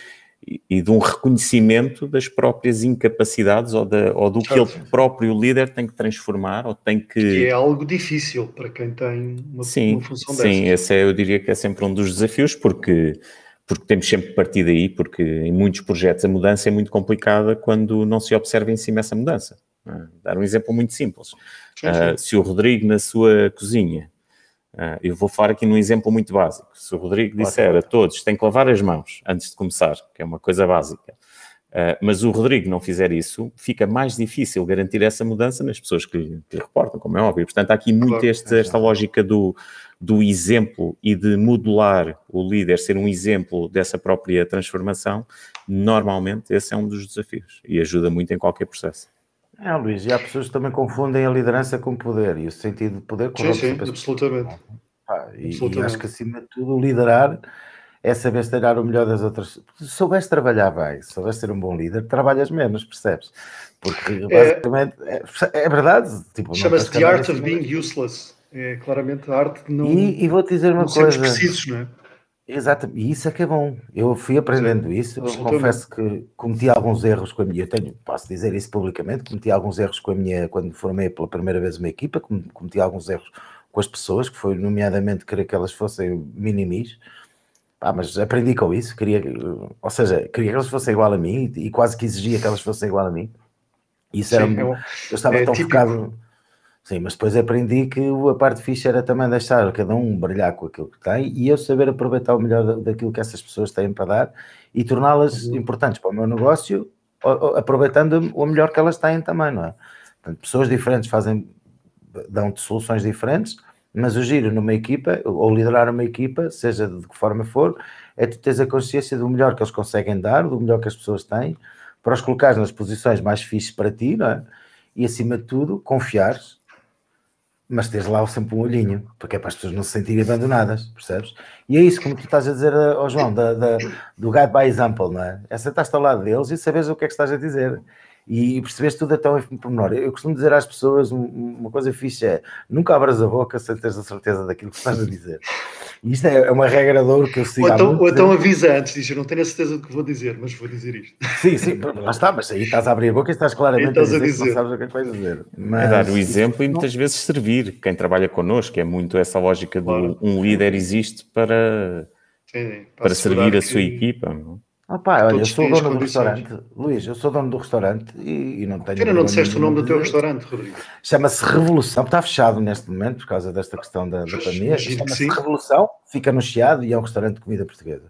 e de um reconhecimento das próprias incapacidades ou, da, ou do claro. Que ele próprio líder tem que transformar ou tem que... Que é algo difícil para quem tem uma, sim, uma função sim, dessa. Sim, esse é, eu diria que é sempre um dos desafios, porque, porque temos sempre partido daí, porque em muitos projetos a mudança é muito complicada quando não se observa em cima essa mudança. Dar um exemplo muito simples. Sim, sim. Uh, se o Rodrigo na sua cozinha, uh, eu vou falar aqui num exemplo muito básico, se o Rodrigo disser a todos têm que lavar as mãos antes de começar, que é uma coisa básica, uh, mas o Rodrigo não fizer isso, fica mais difícil garantir essa mudança nas pessoas que lhe reportam, como é óbvio. Portanto, há aqui muito claro. este, esta lógica do, do exemplo e de modular o líder, ser um exemplo dessa própria transformação. Normalmente esse é um dos desafios e ajuda muito em qualquer processo. É, Luís, e há pessoas que também confundem a liderança com poder, e o sentido de poder... Sim, sim, absolutamente. Ah, e, absolutamente. E acho que, acima de tudo, liderar é saber tirar o melhor das outras... Se soubeste trabalhar bem, se soubeste ser um bom líder, trabalhas menos, percebes? Porque, basicamente, é, é, é verdade. Tipo, chama-se The Art of Being Useless. É claramente a arte de não... E, e vou-te dizer uma coisa... Sermos precisos, não é? Exato, e isso é que é bom. Eu fui aprendendo sim, isso, eu confesso que cometi alguns erros com a minha, eu tenho, posso dizer isso publicamente, cometi alguns erros com a minha, quando formei pela primeira vez uma equipa, cometi alguns erros com as pessoas, que foi nomeadamente querer que elas fossem minimis, ah, mas aprendi com isso, queria, ou seja, queria que elas fossem igual a mim, e quase que exigia que elas fossem igual a mim, isso era, sim, eu, eu estava é tão típico. Focado... Sim, mas depois aprendi que a parte fixe era também deixar cada um brilhar com aquilo que tem e eu saber aproveitar o melhor daquilo que essas pessoas têm para dar e torná-las importantes para o meu negócio, aproveitando o melhor que elas têm também, não é? Portanto, pessoas diferentes fazem, dão-te soluções diferentes, mas o giro numa equipa, ou liderar uma equipa, seja de que forma for, é tu teres a consciência do melhor que eles conseguem dar, do melhor que as pessoas têm, para os colocares nas posições mais fixes para ti, não é? E, acima de tudo, confiares. Mas tens lá sempre um olhinho, porque é para as pessoas não se sentirem abandonadas, percebes? E é isso, como tu estás a dizer ao João, da, da, do guide by example, não é? É sentaste ao lado deles e sabes o que é que estás a dizer. E percebes tudo até um pormenor. Eu costumo dizer às pessoas, uma coisa fixe é, nunca abras a boca sem teres a certeza daquilo que estás a dizer. E isto é uma regra de ouro que eu sigo há muito tempo. Ou então avisa antes, diz, eu não tenho a certeza do que vou dizer, mas vou dizer isto. Sim, sim, lá está, mas aí estás a abrir a boca e estás claramente a dizer que não sabes o que é que vais dizer. É dar o exemplo e muitas vezes servir. Quem trabalha connosco é muito essa lógica de um líder existe para, para servir a sua equipa, não? Ah pá, olha, eu sou dono do restaurante, Luís, eu sou dono do restaurante e, e não tenho... Ainda não disseste o nome do teu restaurante, Rodrigo. Chama-se Revolução, está fechado neste momento por causa desta questão da, da pandemia, chama-se Revolução, fica no Chiado e é um restaurante de comida portuguesa.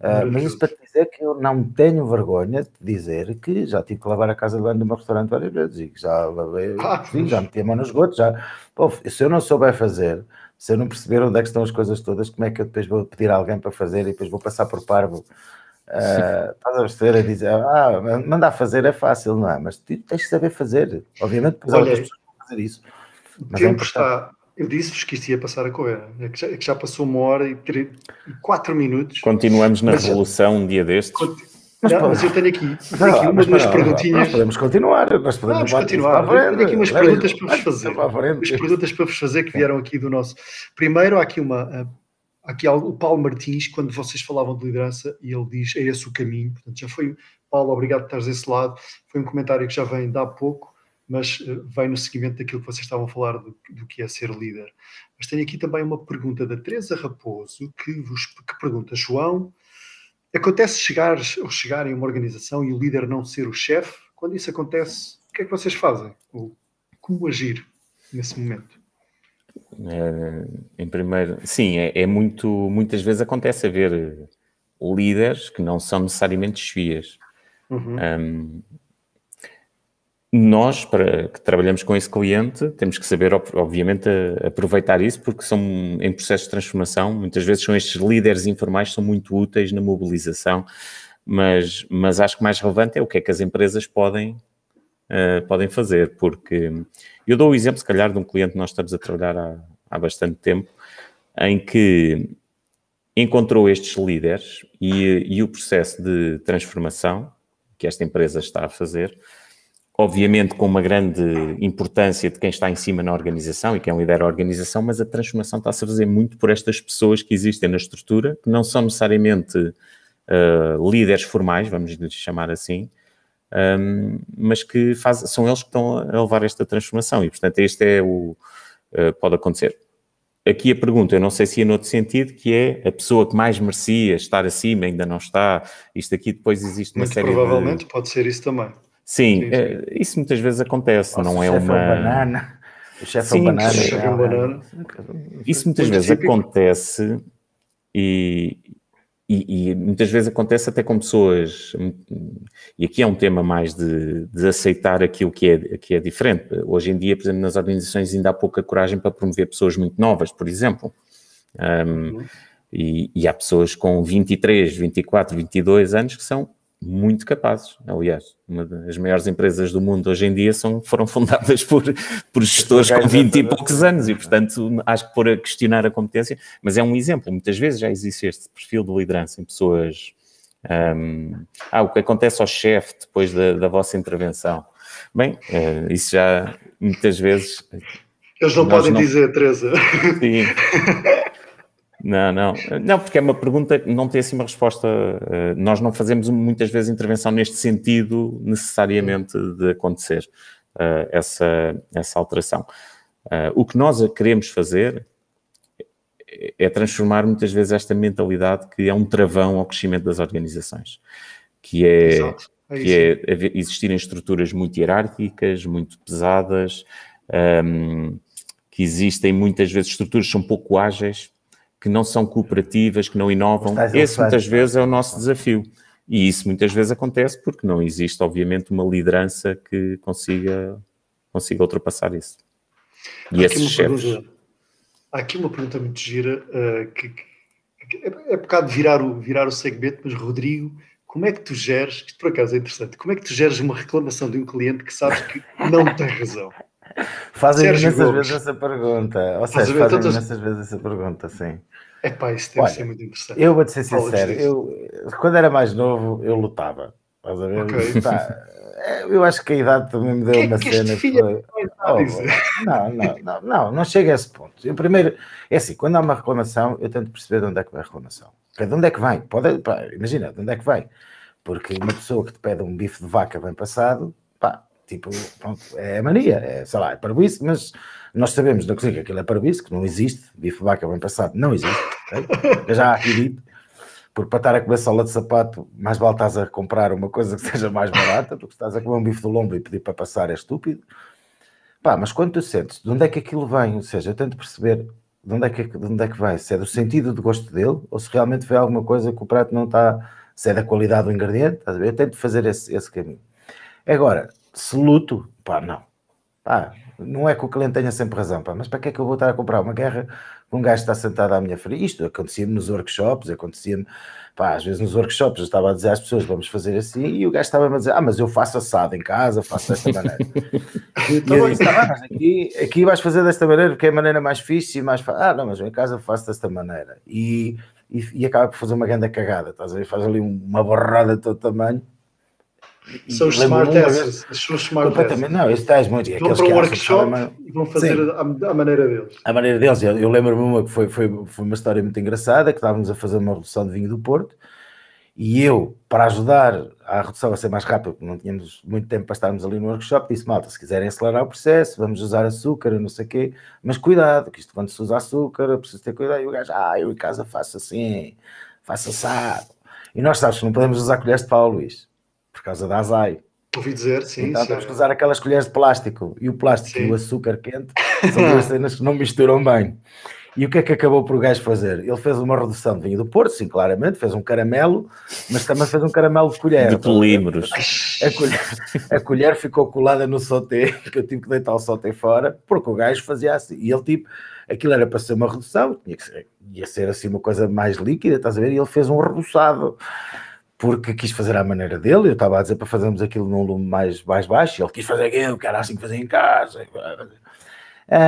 Uh, mas isso para te dizer que eu não tenho vergonha de dizer que já tive que lavar a casa de banho do meu restaurante várias vezes e que já lavei, ah, sim, já meti a mão no esgoto, já... Pô, se eu não souber fazer, se eu não perceber onde é que estão as coisas todas, como é que eu depois vou pedir a alguém para fazer e depois vou passar por parvo... Uh, estás a perceber a dizer, ah, mandar fazer é fácil, não é? Mas tu tens de saber fazer, obviamente, porque olha, as pessoas vão fazer isso. O tempo é está, eu disse-vos que isto ia passar a correr, é que já, é que já passou uma hora e, tre... e quatro minutos. Continuamos na mas, revolução um dia destes. Conti... Mas, não, pode... mas eu tenho aqui, tenho aqui não, umas mas, não, perguntinhas. Nós podemos continuar, nós podemos vamos continuar. Para eu tenho aqui umas é perguntas para vos fazer, para umas perguntas para vos fazer que vieram aqui do nosso. Primeiro, há aqui uma. Aqui há o Paulo Martins, quando vocês falavam de liderança, e ele diz, é esse o caminho. Portanto, já foi, Paulo, obrigado por estares desse lado. Foi um comentário que já vem de há pouco, mas uh, vem no seguimento daquilo que vocês estavam a falar do, do que é ser líder. Mas tenho aqui também uma pergunta da Teresa Raposo, que, vos, que pergunta, João, acontece chegar, ou chegar em uma organização e o líder não ser o chefe? Quando isso acontece, o que é que vocês fazem? Ou como agir nesse momento? É, em primeiro, sim, é, é muito, muitas vezes acontece haver líderes que não são necessariamente chefias. Uhum. Um, nós, para que trabalhamos com esse cliente, temos que saber, obviamente, aproveitar isso, porque são, em processo de transformação, muitas vezes são estes líderes informais que são muito úteis na mobilização, mas, mas acho que mais relevante é o que é que as empresas podem, uh, podem fazer, porque eu dou o exemplo, se calhar, de um cliente que nós estamos a trabalhar há, há bastante tempo, em que encontrou estes líderes e, e o processo de transformação que esta empresa está a fazer, obviamente com uma grande importância de quem está em cima na organização e quem lidera a organização, mas a transformação está-se a fazer muito por estas pessoas que existem na estrutura, que não são necessariamente uh, líderes formais, vamos lhes chamar assim, um, mas que faz, são eles que estão a levar esta transformação e, portanto, este é o... Uh, pode acontecer. Aqui a pergunta, eu não sei se é noutro sentido, que é a pessoa que mais merecia estar acima, ainda não está, isto aqui depois existe uma muito série provavelmente de... pode ser isso também. Sim, sim, sim. É, isso muitas vezes acontece, nossa, não é uma... O chefe é um banana. O chefe é um banana. Sim, é um banana. Isso muitas muito vezes típico. Acontece e, e, e muitas vezes acontece até com pessoas, e aqui é um tema mais de, de aceitar aquilo que é, que é diferente. Hoje em dia, por exemplo, nas organizações ainda há pouca coragem para promover pessoas muito novas, por exemplo. Um, uhum. e, e há pessoas com vinte e três, vinte e quatro, vinte e dois anos que são... muito capazes, aliás, uma das maiores empresas do mundo hoje em dia são, foram fundadas por, por gestores com vinte e poucos anos e, portanto, acho que por a questionar a competência, mas é um exemplo, muitas vezes já existe este perfil de liderança em pessoas, um, ah, o que acontece ao chefe depois da, da vossa intervenção, bem, é, isso já muitas vezes... Eles não podem não... dizer, Teresa. Sim. Não, não, não, porque é uma pergunta que não tem assim uma resposta, nós não fazemos muitas vezes intervenção neste sentido necessariamente de acontecer essa, essa alteração. O que nós queremos fazer é transformar muitas vezes esta mentalidade que é um travão ao crescimento das organizações, que é, exato, é isso, que é existirem estruturas muito hierárquicas, muito pesadas, um, que existem muitas vezes estruturas que são pouco ágeis, que não são cooperativas, que não inovam. Esse, muitas vezes, é o nosso desafio. E isso, muitas vezes, acontece porque não existe, obviamente, uma liderança que consiga, consiga ultrapassar isso. E esses chefes... Há aqui uma pergunta muito gira, uh, que, que é, é bocado virar o, virar o segmento, mas, Rodrigo, como é que tu geres... Isto, por acaso, é interessante. Como é que tu geres uma reclamação de um cliente que sabes que não tem razão? Fazem imensas vezes essa pergunta. Ou seja, fazem imensas vezes essa pergunta, sim. É pá, isso deve ser muito interessante. Eu vou-te ser sincero, eu, quando era mais novo, eu lutava. Estás a ver? Okay. Tá, eu acho que a idade também me deu que uma que cena. Que foi... oh, não, não, não, não, não chega a esse ponto. Eu primeiro, é assim, quando há uma reclamação, eu tento perceber de onde é que vem a reclamação. De onde é que vem? Pode, pá, imagina, de onde é que vem? Porque uma pessoa que te pede um bife de vaca bem passado, pá. Tipo, pronto, é mania, é, sei lá, é parvoíce, mas nós sabemos na cozinha que aquilo é parvoíce, que não existe, bife de vaca bem passado, não existe, okay? Eu já aqui dito, porque para estar a comer sola de sapato, mais vale estás a comprar uma coisa que seja mais barata, porque estás a comer um bife de lombo e pedir para passar é estúpido. Pá, mas quando tu sentes, de onde é que aquilo vem? Ou seja, eu tento perceber de onde é que, de onde é que vai, se é do sentido de gosto dele, ou se realmente foi alguma coisa que o prato não está, se é da qualidade do ingrediente, estás a ver? Eu tento fazer esse, esse caminho. Agora, se luto, pá, não. Pá, não é que o cliente tenha sempre razão, pá, mas para que é que eu vou estar a comprar uma guerra com um gajo que está sentado à minha frente? Isto acontecia-me nos workshops, acontecia-me, pá, às vezes nos workshops eu estava a dizer às pessoas, vamos fazer assim, e o gajo estava-me a dizer, ah, mas eu faço assado em casa, faço desta maneira. E eu disse, tá, mas aqui, aqui vais fazer desta maneira, porque é a maneira mais fixe e mais fácil. Ah, não, mas eu em casa faço desta maneira. E, e, e acaba por fazer uma grande cagada, estás a ver? Faz ali uma borrada de todo tamanho. São os smart assets, as suas smart assets. Não, esses tais muito. Vão para o workshop acham, e vão fazer à, à maneira deles. À maneira deles. Eu, eu lembro-me uma que foi, foi, foi uma história muito engraçada, que estávamos a fazer uma redução de vinho do Porto e eu, para ajudar à redução a ser mais rápida, porque não tínhamos muito tempo para estarmos ali no workshop, disse, malta, se quiserem acelerar o processo, vamos usar açúcar, não sei o quê, mas cuidado, que isto quando se usa açúcar, eu preciso ter cuidado. E o gajo, ah, eu em casa faço assim, faço assado. E nós, sabes, que não podemos usar colheres de pau, Luís. Por causa da azai. Ouvi dizer, sim. Então, sim, temos que usar aquelas colheres de plástico. E o plástico sim. E o açúcar quente São duas cenas que não misturam bem. E o que é que acabou por o gajo fazer? Ele fez uma redução de vinho do Porto, sim, claramente, fez um caramelo, mas também fez um caramelo de colher. De polímeros. A colher, a colher ficou colada no sauté, que eu tive que deitar o sauté fora, porque o gajo fazia assim. E ele, tipo, aquilo era para ser uma redução, tinha que ser, ia ser assim uma coisa mais líquida, estás a ver? E ele fez um reduçado, porque quis fazer à maneira dele. Eu estava a dizer para fazermos aquilo num lume mais, mais baixo, e ele quis fazer aquilo, que era assim que fazia em casa.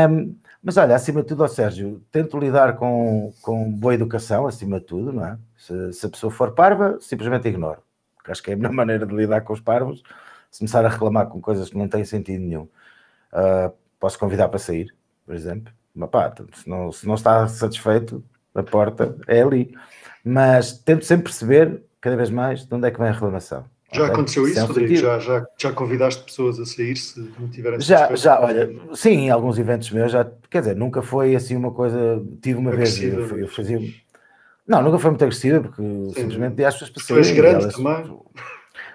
Um, Mas olha, acima de tudo, ó Sérgio, tento lidar com, com boa educação, acima de tudo, não é? Se, se a pessoa for parva, simplesmente ignoro. Porque acho que é a melhor maneira de lidar com os parvos, se começar a reclamar com coisas que não têm sentido nenhum. Uh, posso convidar para sair, por exemplo. Mas pá, se não, se não está satisfeito, a porta é ali. Mas tento sempre perceber, cada vez mais, de onde é que vem a reclamação. Já aconteceu isso, Rodrigo? Já, já, já convidaste pessoas a sair se não tiverem... Já, já, olha, sim, em alguns eventos meus, já, quer dizer, nunca foi assim uma coisa... Tive uma agressiva. vez, eu, eu fazia... Não, nunca foi muito agressiva, porque sim. simplesmente acho que as pessoas... Tu és grande elas, também?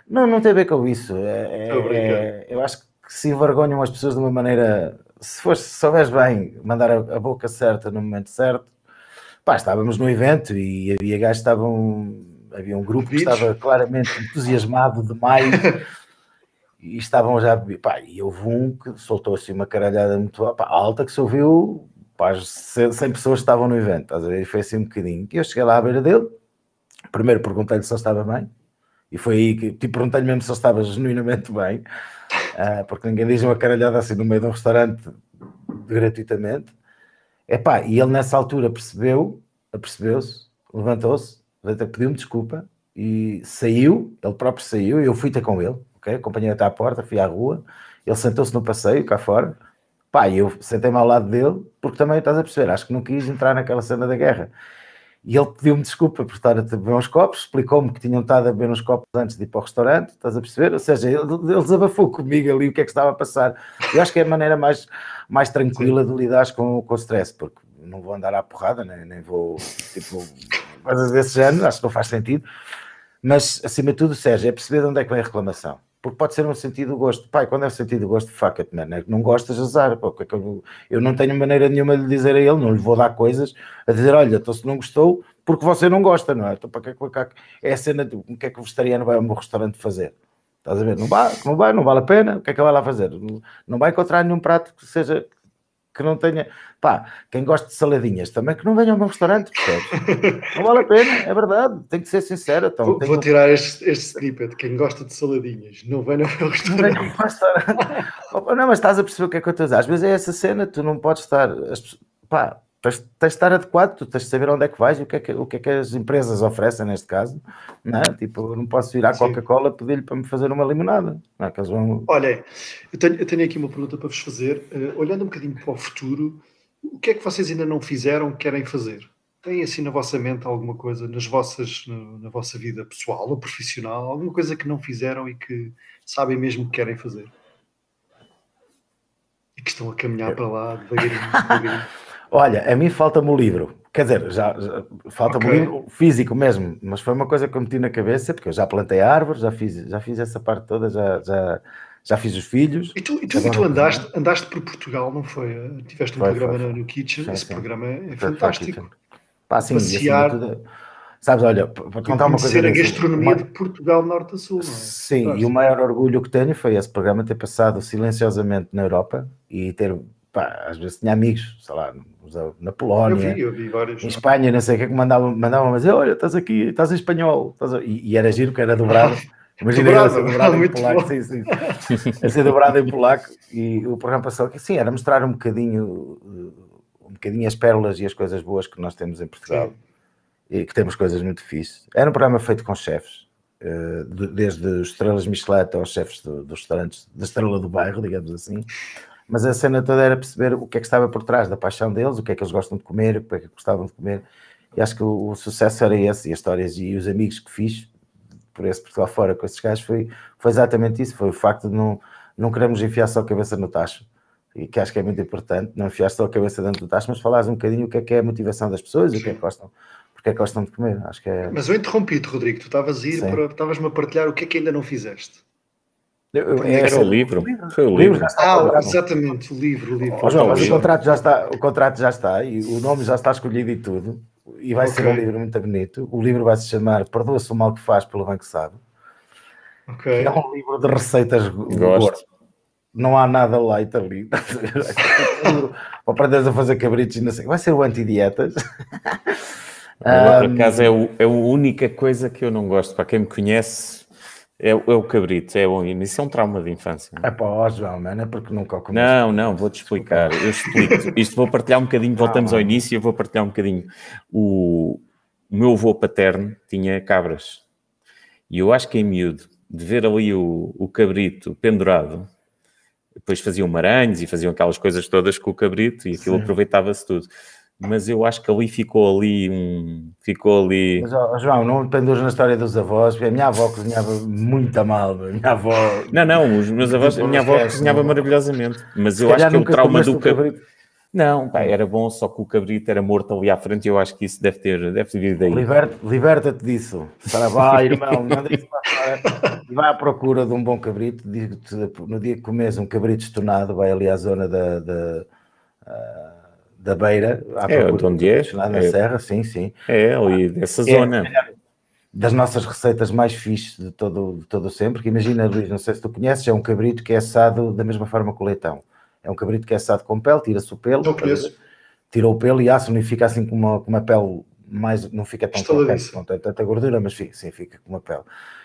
Não, não tem a ver com isso. É, é, eu acho que se envergonham as pessoas de uma maneira... Se fosse, se souberes bem, mandar a, a boca certa no momento certo... Pá, estávamos num evento e havia gajos que estavam... Havia um grupo que estava claramente entusiasmado demais e estavam já... Pá, e houve um que soltou assim uma caralhada muito pá, alta que se ouviu, pá, as cem pessoas estavam no evento, estás a ver? E foi assim um bocadinho. E eu cheguei lá à beira dele, primeiro perguntei-lhe se ele estava bem, e foi aí que, tipo, perguntei-lhe mesmo se ele estava genuinamente bem, uh, porque ninguém diz uma caralhada assim no meio de um restaurante gratuitamente. Epá, e ele nessa altura percebeu, apercebeu-se, levantou-se, pediu-me desculpa e saiu, ele próprio saiu, e eu fui ter com ele, ok? Acompanhei até à porta, fui à rua, ele sentou-se no passeio, cá fora, pá, e eu sentei-me ao lado dele, porque também, estás a perceber, acho que não quis entrar naquela cena da guerra. E ele pediu-me desculpa por estar a beber uns copos, explicou-me que tinham estado a beber uns copos antes de ir para o restaurante, estás a perceber? Ou seja, ele, ele desabafou comigo ali o que é que estava a passar. Eu acho que é a maneira mais, mais tranquila de lidar com, com o stress, porque não vou andar à porrada, nem, nem vou, tipo... coisas desse género, acho que não faz sentido, mas, acima de tudo, Sérgio, é perceber de onde é que vem a reclamação, porque pode ser um sentido do gosto, pai, quando é um sentido do gosto, fuck it, man, não gostas, azar, pô, eu não tenho maneira nenhuma de lhe dizer a ele, não lhe vou dar coisas, a dizer, olha, então se não gostou, porque você não gosta, não é? Então, para que, para que, é a cena de o que é que o vegetariano vai ao meu restaurante fazer, estás a ver? Não vai, não vai, não vale a pena, o que é que vai lá fazer? Não, não vai encontrar nenhum prato que seja... que não tenha... Pá, quem gosta de saladinhas também, que não venha ao meu restaurante, percebes? Não vale a pena, é verdade. Tenho que ser sincero. Então, vou, tenho... vou tirar este, este snippet. Quem gosta de saladinhas, não venha ao meu restaurante. Não, restaurante. Não, mas estás a perceber o que é que eu estou a dizer. Às vezes é essa cena, tu não podes estar... As, pá, tens, tens de estar adequado, tu tens de saber onde é que vais e o que é que, o que, é que as empresas oferecem, neste caso. Não é? Tipo, eu não posso ir à Coca-Cola pedir-lhe para me fazer uma limonada. Não é que eles vão... Olha, eu tenho, eu tenho aqui uma pergunta para vos fazer. Uh, olhando um bocadinho para o futuro, o que é que vocês ainda não fizeram que querem fazer? Tem assim na vossa mente alguma coisa, nas vossas, no, na vossa vida pessoal ou profissional, alguma coisa que não fizeram e que sabem mesmo que querem fazer? E que estão a caminhar para lá devagarinho, devagarinho. Olha, a mim falta-me o livro, quer dizer, já, já falta-me okay. o livro físico mesmo, mas foi uma coisa que eu meti na cabeça, porque eu já plantei árvores, já fiz, já fiz essa parte toda, já, já, já fiz os filhos. E tu, e tu, e tu andaste, andaste por Portugal, não foi? Tiveste um foi, programa foi, no Kitchen, sim, esse sim. programa é fantástico. Pá, sim, passear... Tudo, sabes, olha, para contar uma coisa... a gastronomia assim, de Portugal norte a sul, não é? Sim, fantástico. E o maior orgulho que tenho foi esse programa ter passado silenciosamente na Europa e ter... Pá, às vezes tinha amigos, sei lá, na Polónia, eu vi, eu vi vários, em Espanha, não sei o que é que mandavam, mandavam mas olha, estás aqui, estás em espanhol, estás a... e, e era giro que era dobrado, imagina eu a ser dobrado em polaco, sim, sim, a ser dobrado em polaco, e o programa passou aqui, sim, era mostrar um bocadinho, um bocadinho as pérolas e as coisas boas que nós temos em Portugal, sim. E que temos coisas muito fixes. Era um programa feito com chefes, desde estrelas Michelin até aos chefes do, dos restaurantes, da estrela do bairro, digamos assim. Mas a cena toda era perceber o que é que estava por trás da paixão deles, o que é que eles gostam de comer, o que é que gostavam de comer. E acho que o, o sucesso era esse, e as histórias e os amigos que fiz por esse Portugal fora com esses gajos foi, foi exatamente isso, foi o facto de não, não queremos enfiar só a cabeça no tacho, e que acho que é muito importante, não enfiar só a cabeça dentro do tacho, mas falares um bocadinho o que é que é a motivação das pessoas, o que é que gostam, porque é que gostam de comer. Acho que é... Mas eu interrompi-te, Rodrigo, tu estavas a ir, para, estavas-me a partilhar o que é que ainda não fizeste. É, era o livro. Foi o livro. Ah, exatamente, o livro. O, livro. Oh, João, o, contrato já está, o contrato já está, e o nome já está escolhido e tudo, e vai okay. ser um livro muito bonito. O livro vai se chamar Perdoa-se o Mal que Faz pelo Bem que Sabe. Okay. É um livro de receitas gordas. Não há nada light ali. Aprendes a fazer cabritos e não sei. Vai ser o anti-dietas. Por um... acaso é, o, é a única coisa que eu não gosto. Para quem me conhece... É, é o cabrito, é bom. Isso é um trauma de infância. É pá, ó João, mano, é porque nunca o comecei. Não, não, vou-te explicar. Eu explico. Isto vou partilhar um bocadinho, voltamos ah, ao início, eu vou partilhar um bocadinho. O, o meu avô paterno tinha cabras. E eu acho que em miúdo, de ver ali o, o cabrito pendurado, depois faziam maranhos e faziam aquelas coisas todas com o cabrito e aquilo aproveitava-se tudo. Mas eu acho que ali ficou ali um... Ficou ali... Mas, oh, João, não penduras na história dos avós, porque a minha avó cozinhava muito mal, a minha avó... Não, não, os meus avós, a minha avó cozinhava maravilhosamente, mas eu acho que o trauma do cabrito... Não, pá, era bom, só que o cabrito era morto ali à frente e eu acho que isso deve ter, deve ter vindo daí. Liberta, liberta-te disso. Vai, irmão, manda isso para fora. Vai à procura de um bom cabrito. Digo-te, no dia que comes um cabrito estonado, vai ali à zona da... da uh, da beira, à é, procura, onde és, lá na é, serra, sim, sim. É, ali dessa é, zona. Das nossas receitas mais fixes de todo, de todo sempre, que imagina, Luís, não sei se tu conheces, é um cabrito que é assado da mesma forma que o leitão. É um cabrito que é assado com pele, tira-se o pelo, tira o pelo e assa-no e fica assim com uma, com uma pele mais, não fica tão complexa, não tem tanta gordura, mas fica, sim, fica com uma pele.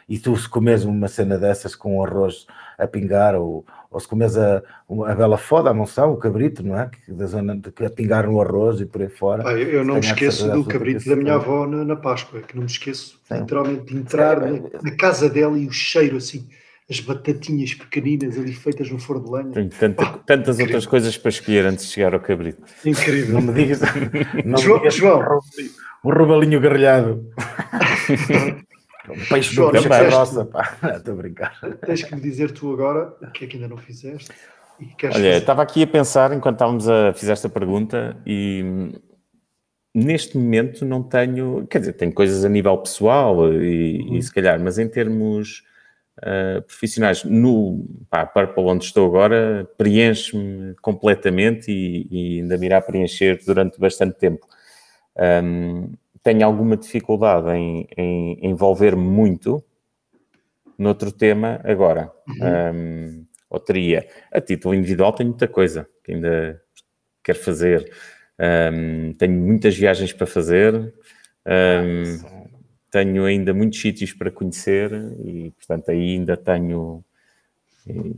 E tu se comes uma cena dessas com arroz a pingar ou... ou se comes a, a bela foda, a monção, o cabrito, não é? Que, da zona de, que a pingar no arroz e por aí fora. Pai, eu, eu não me esqueço do cabrito da minha avó na, na Páscoa, que não me esqueço, sim, literalmente, de entrar sim, na, na casa dela e o cheiro, assim, as batatinhas pequeninas ali feitas no forno de lenha. Tem tanta, oh, tantas incrível. Outras coisas para escolher antes de chegar ao cabrito. Incrível. Não me digas... Não João, me digas João. Um robalinho garrilhado. Um peixe do peixe da roça, pá. Estou a brincar. Tens que me dizer tu agora o que é que ainda não fizeste. E que queres Olha, fazer. Estava aqui a pensar, enquanto estávamos a fazer esta pergunta, e neste momento não tenho... Quer dizer, tenho coisas a nível pessoal e, uhum. e se calhar, mas em termos uh, profissionais, no pá, Purple, onde estou agora, preenche-me completamente e, e ainda me irá preencher durante bastante tempo. Um, tenho alguma dificuldade em, em envolver-me muito noutro tema agora. Uhum. Um, ou teria. A título individual tenho muita coisa que ainda quero fazer. Um, tenho muitas viagens para fazer. Um, tenho ainda muitos sítios para conhecer e, portanto, ainda tenho... E,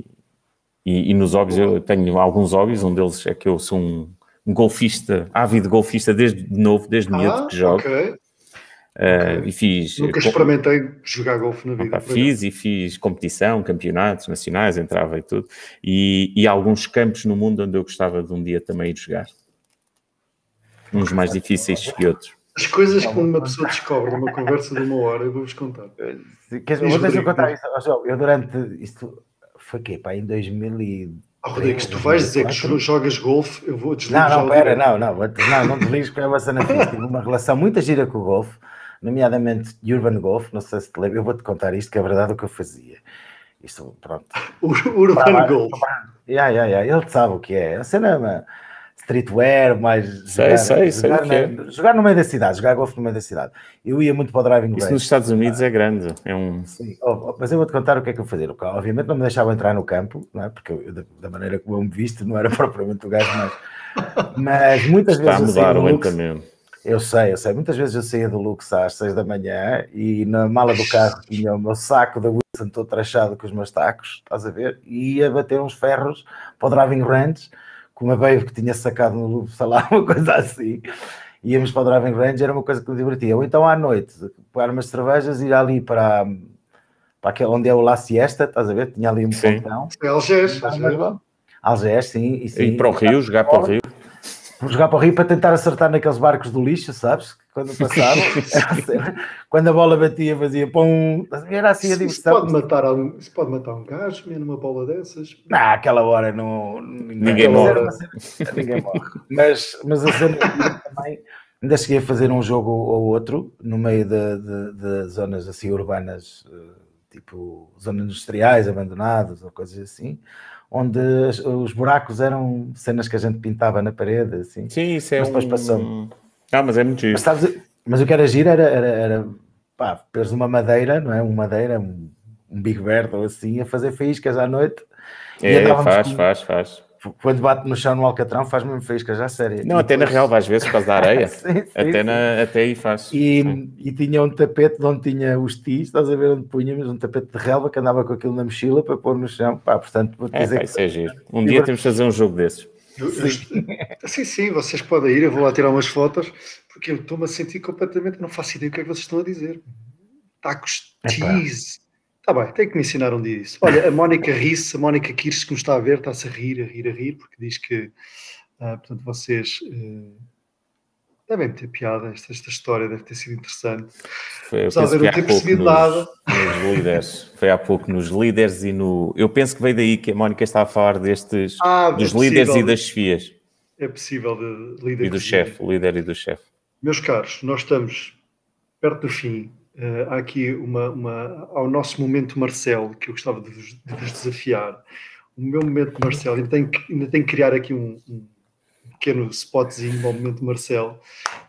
e, e nos hobbies, eu tenho alguns hobbies, um deles é que eu sou um... um golfista, ávido golfista desde novo, desde ah, miúdo que jogo. Okay. Uh, okay. E fiz... Nunca experimentei jogar golfe na vida. Ah, fiz e fiz competição, campeonatos nacionais, entrava e tudo. E, e há alguns campos no mundo onde eu gostava de um dia também ir jogar. Uns mais difíceis que outros. As coisas que uma pessoa descobre numa conversa de uma hora, eu vou-vos contar. Queres me deixar contar isso? Eu durante... Isto foi o quê? Pá, em dois mil e... Oh, Rodrigo, se tu vais dizer que jogas golfe, eu vou desligar. Não, não, pera, não, não, não, não desligas, porque é uma cena fixe. Tive uma relação muito gira com o golfe, nomeadamente Urban Golf, não sei se te lembro, eu vou-te contar isto, que é verdade o que eu fazia. Isto, pronto. Urban Golf. Yeah, yeah, yeah. Ele sabe o que é. A cena é uma streetwear, mais... Sei, jogar, sei, jogar sei na, é. Jogar no meio da cidade, jogar golfe no meio da cidade. Eu ia muito para o driving range. Isso nos Estados Unidos ah, é grande. É um... Sim, oh, oh, mas eu vou-te contar o que é que eu fazia. Obviamente não me deixava entrar no campo, não é? Porque eu, da, da maneira como eu me visto, não era propriamente o gajo mais... Mas muitas Está vezes... Está a mudar lentamente. Eu sei, eu sei. Muitas vezes eu saía do Lux às seis da manhã e na mala do carro tinha o meu saco da Wilson todo trachado com os meus tacos, estás a ver? E ia bater uns ferros para o driving range, com uma baby que tinha sacado no loop, sei lá, uma coisa assim, íamos para o driving range, era uma coisa que me divertia. Ou então à noite, pegar umas cervejas, ir ali para, para aquele onde é o La Siesta, estás a ver? Tinha ali um pontão. É Algés. Algés, sim. E, sim, e para o Rio, jogar para o Rio. Vou jogar para o Rio para tentar acertar naqueles barcos do lixo, sabes? Quando passavam, quando a bola batia, fazia pum, era assim a diversão. Isso pode matar um, isso pode matar um gajo, mesmo numa bola dessas? Não, àquela hora não... Ninguém morre. Ninguém morre. Mas, mas a cena também, ainda cheguei a fazer um jogo ou outro, no meio de, de, de zonas assim urbanas, tipo zonas industriais abandonadas ou coisas assim, onde os buracos eram cenas que a gente pintava na parede, assim. Sim, isso é mas depois um... passou. Ah, mas é muito giro. Mas, sabes, mas o que era giro era, era, era pá, pôres uma madeira, não é? Uma madeira, um, um Big Bird ou assim, a fazer faíscas à noite. É, faz, com... faz, faz. Quando bate no chão no alcatrão, faz mesmo faíscas, já sério. Não, e até depois... na real, às vezes, por causa da areia. sim, sim, até, sim. Na... até aí faz. E, e tinha um tapete de onde tinha os tis, estás a ver onde punhamos, um tapete de relva que andava com aquilo na mochila para pôr no chão. Pá, portanto, vou dizer é, pá, isso que... é giro. Um dia temos de fazer um jogo desses. Sim. sim, sim, vocês podem ir, eu vou lá tirar umas fotos, porque eu estou-me a sentir completamente, não faço ideia do que é que vocês estão a dizer. Tacos cheese. Está bem, tem que me ensinar um dia isso. Olha, a Mónica ri-se, a Mónica Kirsch que me está a ver, está-se a rir, a rir, a rir, porque diz que, ah, portanto, vocês uh, devem ter piada, esta, esta história deve ter sido interessante. Foi, eu penso que há pouco nos, nos líderes, foi há pouco nos líderes e no... Eu penso que veio daí que a Mónica está a falar destes, ah, dos é líderes possível, e das chefias. É possível, de líder e do chefe, líder e do chefe. Meus caros, nós estamos perto do fim. Uh, há aqui uma, uma, ao nosso momento Marcelo, que eu gostava de vos, de vos desafiar. O meu momento Marcelo, ainda tenho, ainda tenho que criar aqui um, um pequeno spotzinho ao momento Marcelo.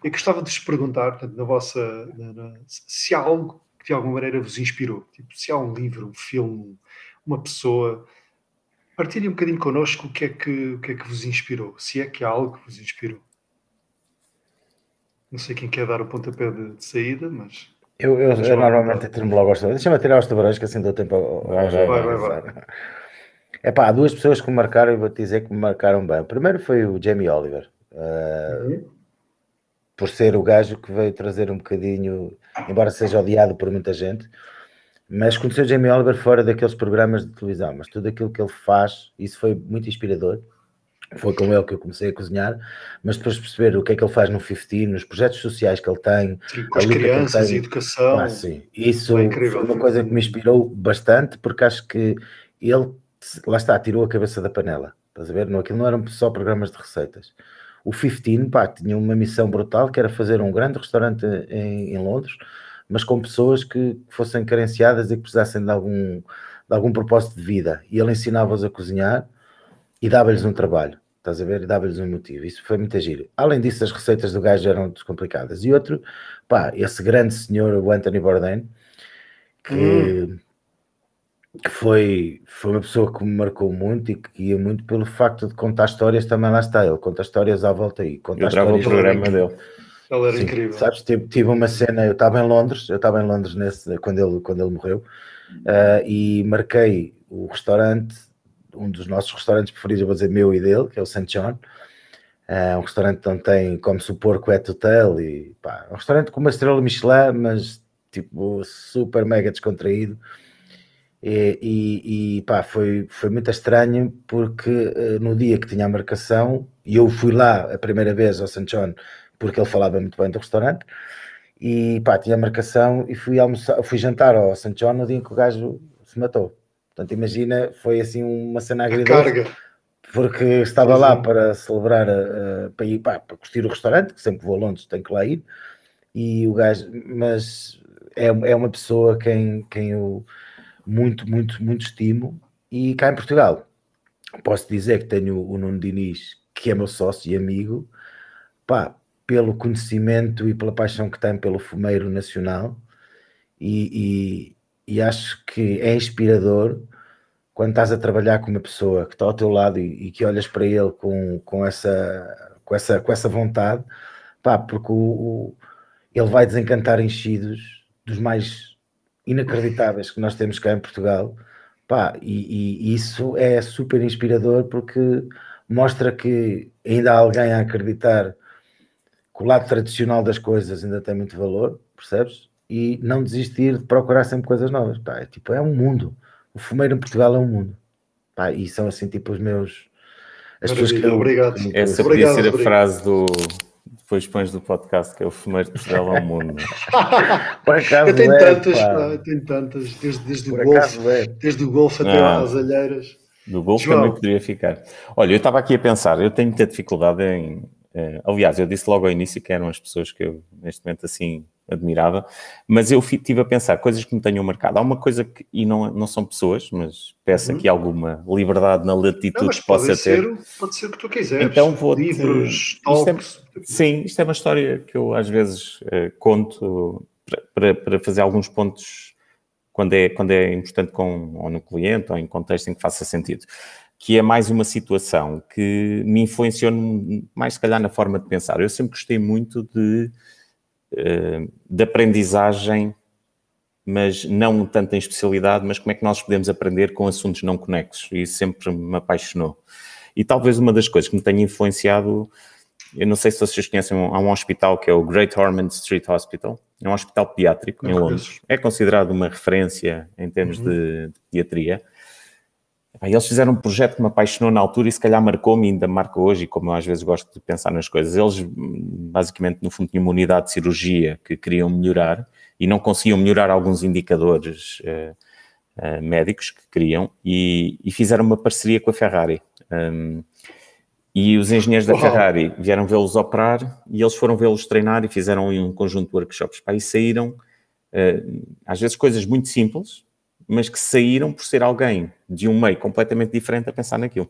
Eu gostava de vos perguntar, portanto, na vossa, na, na, se há algo que de alguma maneira vos inspirou, tipo, se há um livro, um filme, uma pessoa, partilhem um bocadinho connosco o que é que, o que é que vos inspirou, se é que há algo que vos inspirou. Não sei quem quer dar o pontapé de, de saída, mas... Eu, eu, eu normalmente tiro-me logo aos tabuleiros. Deixa-me tirar aos tabuleiros que assim dou tempo ao, ao vai, vai, vai. É pá, há duas pessoas que me marcaram e vou te dizer que me marcaram bem. O primeiro foi o Jamie Oliver, uh, uhum. por ser o gajo que veio trazer um bocadinho, embora seja odiado por muita gente, mas conheci o Jamie Oliver fora daqueles programas de televisão, mas tudo aquilo que ele faz, isso foi muito inspirador. Foi com ele que eu comecei a cozinhar, mas depois de perceber o que é que ele faz no Fifteen, nos projetos sociais que ele tem... Sim, com as crianças, tem, educação... Ah, sim. Isso é foi uma coisa que me inspirou bastante, porque acho que ele, lá está, tirou a cabeça da panela. Estás a ver? Não, aquilo não eram só programas de receitas. O Fifteen, pá, tinha uma missão brutal, que era fazer um grande restaurante em, em Londres, mas com pessoas que fossem carenciadas e que precisassem de algum, de algum propósito de vida. E ele ensinava-os a cozinhar, e dava-lhes um trabalho, estás a ver? E dava-lhes um motivo, isso foi muito giro. Além disso, as receitas do gajo eram descomplicadas. E outro, pá, esse grande senhor, o Anthony Bourdain, que, hum. que foi, foi uma pessoa que me marcou muito e que ia muito pelo facto de contar histórias, também lá está ele, conta histórias à volta aí. Conta eu travo o programa dele. Ele era Sim, incrível. Sabes, tive, tive uma cena, eu estava em Londres, eu estava em Londres nesse, quando, ele, quando ele morreu, uh, e marquei o restaurante, um dos nossos restaurantes preferidos, eu vou dizer meu e dele, que é o Saint John, é um restaurante onde tem, come-se o porco é total e pá, é um restaurante com uma estrela Michelin, mas tipo super mega descontraído e, e, e pá, foi, foi muito estranho porque no dia que tinha a marcação, e eu fui lá a primeira vez ao Saint John, porque ele falava muito bem do restaurante, e pá, tinha a marcação e fui, almoçar, fui jantar ao Saint John no dia em que o gajo se matou. Portanto, imagina, foi assim uma cena agridoce, porque estava pois lá é. para celebrar, uh, para ir pá, para curtir o restaurante, que sempre vou a Londres tenho que lá ir, e o gajo, mas é, é uma pessoa quem, quem eu muito, muito, muito estimo, e cá em Portugal posso dizer que tenho o Nuno Diniz, que é meu sócio e amigo, pá, pelo conhecimento e pela paixão que tem pelo fumeiro nacional, e... e E acho que é inspirador quando estás a trabalhar com uma pessoa que está ao teu lado e, e que olhas para ele com, com, essa, com, essa, com essa vontade, pá, porque o, o, ele vai desencantar enchidos dos mais inacreditáveis que nós temos cá em Portugal, pá, e, e isso é super inspirador porque mostra que ainda há alguém a acreditar que o lado tradicional das coisas ainda tem muito valor, percebes? E não desistir de procurar sempre coisas novas, pá, é, tipo, é um mundo, o fumeiro em Portugal é um mundo, pá, e são assim tipo os meus, as pessoas que eu, obrigado. Que me essa obrigado, podia ser obrigado. A frase do, depois pões do podcast, que é o fumeiro de Portugal é um mundo. Por acaso eu tenho é, tantas, pá. eu tenho tantas, desde, desde, o, golfe, é. desde o golfe até ah, às alheiras. Do golfe João. Também poderia ficar. Olha, eu estava aqui a pensar, eu tenho muita dificuldade em, eh, aliás, eu disse logo ao início que eram as pessoas que eu, neste momento assim... admirava, mas eu estive a pensar coisas que me tenham marcado. Há uma coisa que, e não, não são pessoas, mas peço uhum. aqui alguma liberdade na latitude não, que possa ser, ter. Pode ser o que tu quiseres. Então vou livros, talks. Isto é, sim, isto é uma história que eu às vezes uh, conto para, para fazer alguns pontos quando é, quando é importante com, ou no cliente ou em contexto em que faça sentido. Que é mais uma situação que me influenciou mais, se calhar, na forma de pensar. Eu sempre gostei muito de, de aprendizagem, mas não tanto em especialidade, mas como é que nós podemos aprender com assuntos não conexos. E sempre me apaixonou. E talvez uma das coisas que me tenha influenciado, eu não sei se vocês conhecem, há um hospital que é o Great Ormond Street Hospital. É um hospital pediátrico não em Londres. É considerado uma referência em termos uhum. de, de pediatria. Eles fizeram um projeto que me apaixonou na altura e se calhar marcou-me, ainda marca hoje, e como eu às vezes gosto de pensar nas coisas. Eles, basicamente, no fundo, tinham uma unidade de cirurgia que queriam melhorar e não conseguiam melhorar alguns indicadores uh, uh, médicos que queriam e, e fizeram uma parceria com a Ferrari. Um, e os engenheiros da Ferrari vieram vê-los operar e eles foram vê-los treinar e fizeram um conjunto de workshops. Pá, e saíram, uh, às vezes, coisas muito simples, mas que saíram por ser alguém de um meio completamente diferente a pensar naquilo.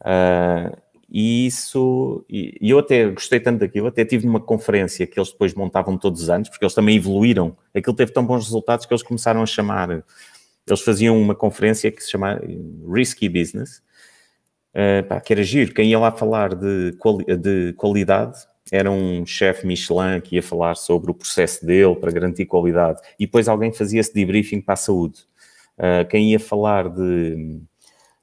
Uh, e isso... E eu até gostei tanto daquilo, até tive uma conferência que eles depois montavam todos os anos, porque eles também evoluíram. Aquilo teve tão bons resultados que eles começaram a chamar... Eles faziam uma conferência que se chamava Risky Business, uh, pá, que era giro. Quem ia lá falar de, quali- de qualidade era um chefe Michelin que ia falar sobre o processo dele para garantir qualidade. E depois alguém fazia esse debriefing para a saúde. Uh, quem ia falar de,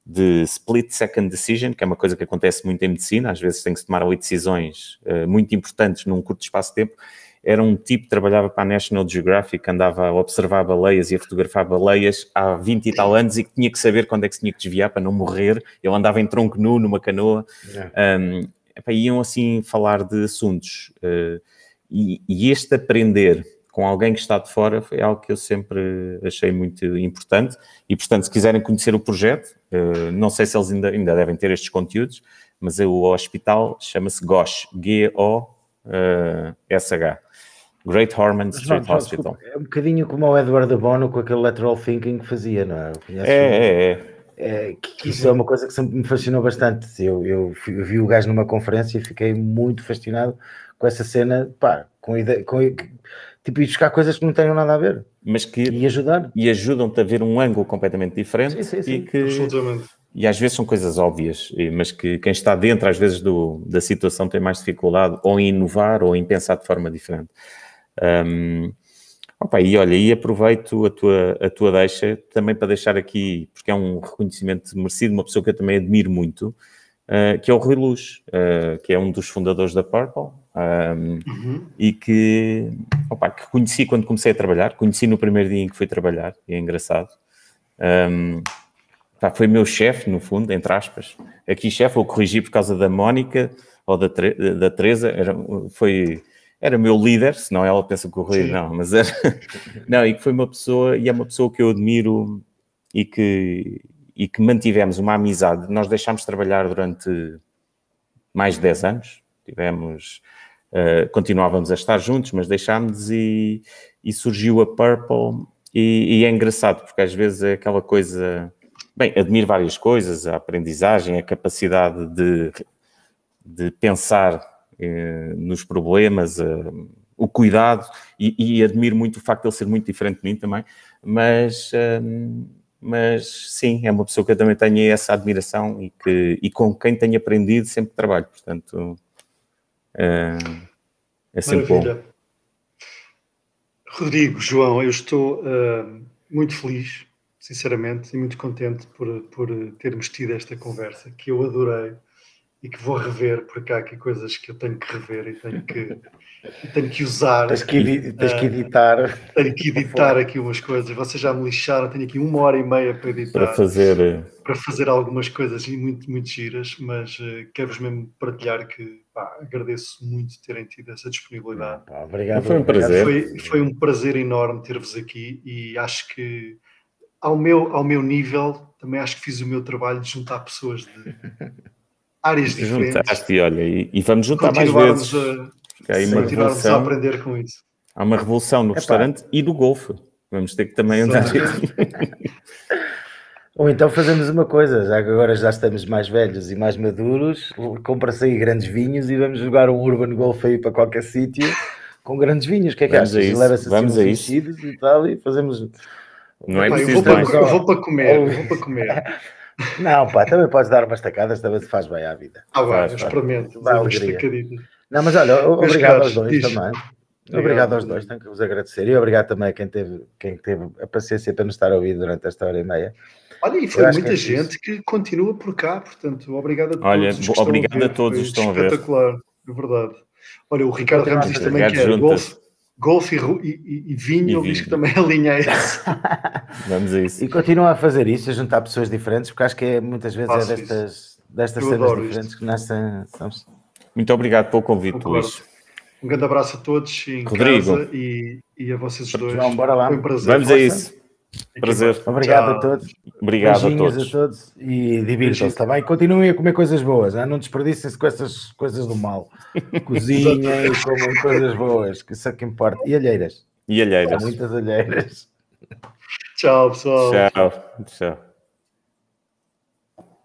de split second decision, que é uma coisa que acontece muito em medicina, às vezes tem que se tomar ali decisões uh, muito importantes num curto espaço de tempo, era um tipo que trabalhava para a National Geographic, que andava a observar baleias e a fotografar baleias há vinte e tal anos e que tinha que saber quando é que se tinha que desviar para não morrer. Ele andava em tronco nu numa canoa. É. Um, iam assim falar de assuntos uh, e, e este aprender com alguém que está de fora foi algo que eu sempre achei muito importante e, portanto, se quiserem conhecer o projeto, uh, não sei se eles ainda, ainda devem ter estes conteúdos, mas o hospital chama-se GOSH, G O S H, Great Ormond Street não, Hospital. Desculpa, é um bocadinho como o Edward de Bono com aquele lateral thinking que fazia, não é? É, é, é. É, que isso é uma coisa que sempre me fascinou bastante. Eu, eu, eu vi o gajo numa conferência e fiquei muito fascinado com essa cena, pá, com, ide- com tipo, ir buscar coisas que não tenham nada a ver. Mas que e ajudar. E ajudam-te a ver um ângulo completamente diferente. Sim, sim, sim. E que, absolutamente. E às vezes são coisas óbvias, mas que quem está dentro, às vezes, do, da situação tem mais dificuldade ou em inovar ou em pensar de forma diferente. Um, Opa, e olha, e aproveito a tua, a tua deixa também para deixar aqui, porque é um reconhecimento merecido, uma pessoa que eu também admiro muito, uh, que é o Rui Luz, uh, que é um dos fundadores da Purple, um, uhum. e que, opa, que conheci quando comecei a trabalhar, conheci no primeiro dia em que fui trabalhar, e é engraçado. Um, pá, foi meu chefe, no fundo, entre aspas. Aqui chefe, eu corrigi por causa da Mónica, ou da, da Teresa, era, foi... Era meu líder, senão ela pensa que o Rui não, mas era... Não, e que foi uma pessoa, e é uma pessoa que eu admiro e que, e que mantivemos uma amizade. Nós deixámos de trabalhar durante mais de dez anos, tivemos, uh, continuávamos a estar juntos, mas deixámos e, e surgiu a Purple. E, e é engraçado, porque às vezes é aquela coisa... Bem, admiro várias coisas, a aprendizagem, a capacidade de, de pensar... nos problemas, uh, o cuidado, e, e admiro muito o facto de ele ser muito diferente de mim também, mas, uh, mas sim, é uma pessoa que eu também tenho essa admiração e, que, e com quem tenho aprendido sempre trabalho, portanto, uh, é sempre Maravilha. Bom. Rodrigo, João, eu estou uh, muito feliz, sinceramente, e muito contente por, por termos tido esta conversa, que eu adorei. E que vou rever, porque há aqui coisas que eu tenho que rever e tenho que, tenho que usar. Tens que, edi- tens que editar. Uh, tenho que editar aqui umas coisas. Vocês já me lixaram, tenho aqui uma hora e meia para editar. Para fazer... Para fazer algumas coisas muito, muito giras, mas uh, quero-vos mesmo partilhar que pá, agradeço muito terem tido essa disponibilidade. Ah, obrigado. Foi um prazer. Foi, foi um prazer enorme ter-vos aqui e acho que ao meu, ao meu nível, também acho que fiz o meu trabalho de juntar pessoas de... áreas diferentes. Juntaste, olha, e, e vamos juntar mais vezes. A, continuarmos a aprender com isso. Há uma revolução no Epá. restaurante e do golfe. Vamos ter que também andar. Ou então fazemos uma coisa, já que agora já estamos mais velhos e mais maduros, compra-se aí grandes vinhos e vamos jogar um urban golf aí para qualquer sítio com grandes vinhos. O que é que achas? Leva-se assim vestidos e tal e fazemos... Não é preciso eu, vou para, eu vou para comer, eu vou para comer. Não, pá, também podes dar umas tacadas, também se faz bem à vida. Ah, vai, eu experimento. Dá alegria. Não, mas olha, obrigado aos dois também. Obrigado aos dois, tenho que vos agradecer. E obrigado também a quem teve, quem teve a paciência para nos estar a ouvir durante esta hora e meia. Olha, e foi muita que é gente que continua por cá, portanto, obrigado a todos. Olha, que obrigado a, a todos que estão a ver. Espetacular, é verdade. Olha, o Ricardo Ramos diz também que é golfe, golfe e, e, e vinho, ele diz que também alinha isso. Vamos a isso. E continuam a fazer isso, a juntar pessoas diferentes, porque acho que é, muitas vezes Faço é destas, destas cenas diferentes isto. que nascem. Sabes? Muito obrigado pelo convite, Luís. Um grande abraço a todos em Rodrigo. casa e, e a vocês dois. João, bora lá. Foi um prazer. Vamos a isso. Prazer. Obrigado Tchau. a todos. Obrigado Beijinhos a todos. a todos. E divirtam-se também. Continuem a comer coisas boas. Hein? Não desperdicem-se com essas coisas do mal. Cozinhem e comam coisas boas. Que isso é que importa. E alheiras. E alheiras. Há muitas alheiras. Tchau, pessoal. Tchau. Tchau.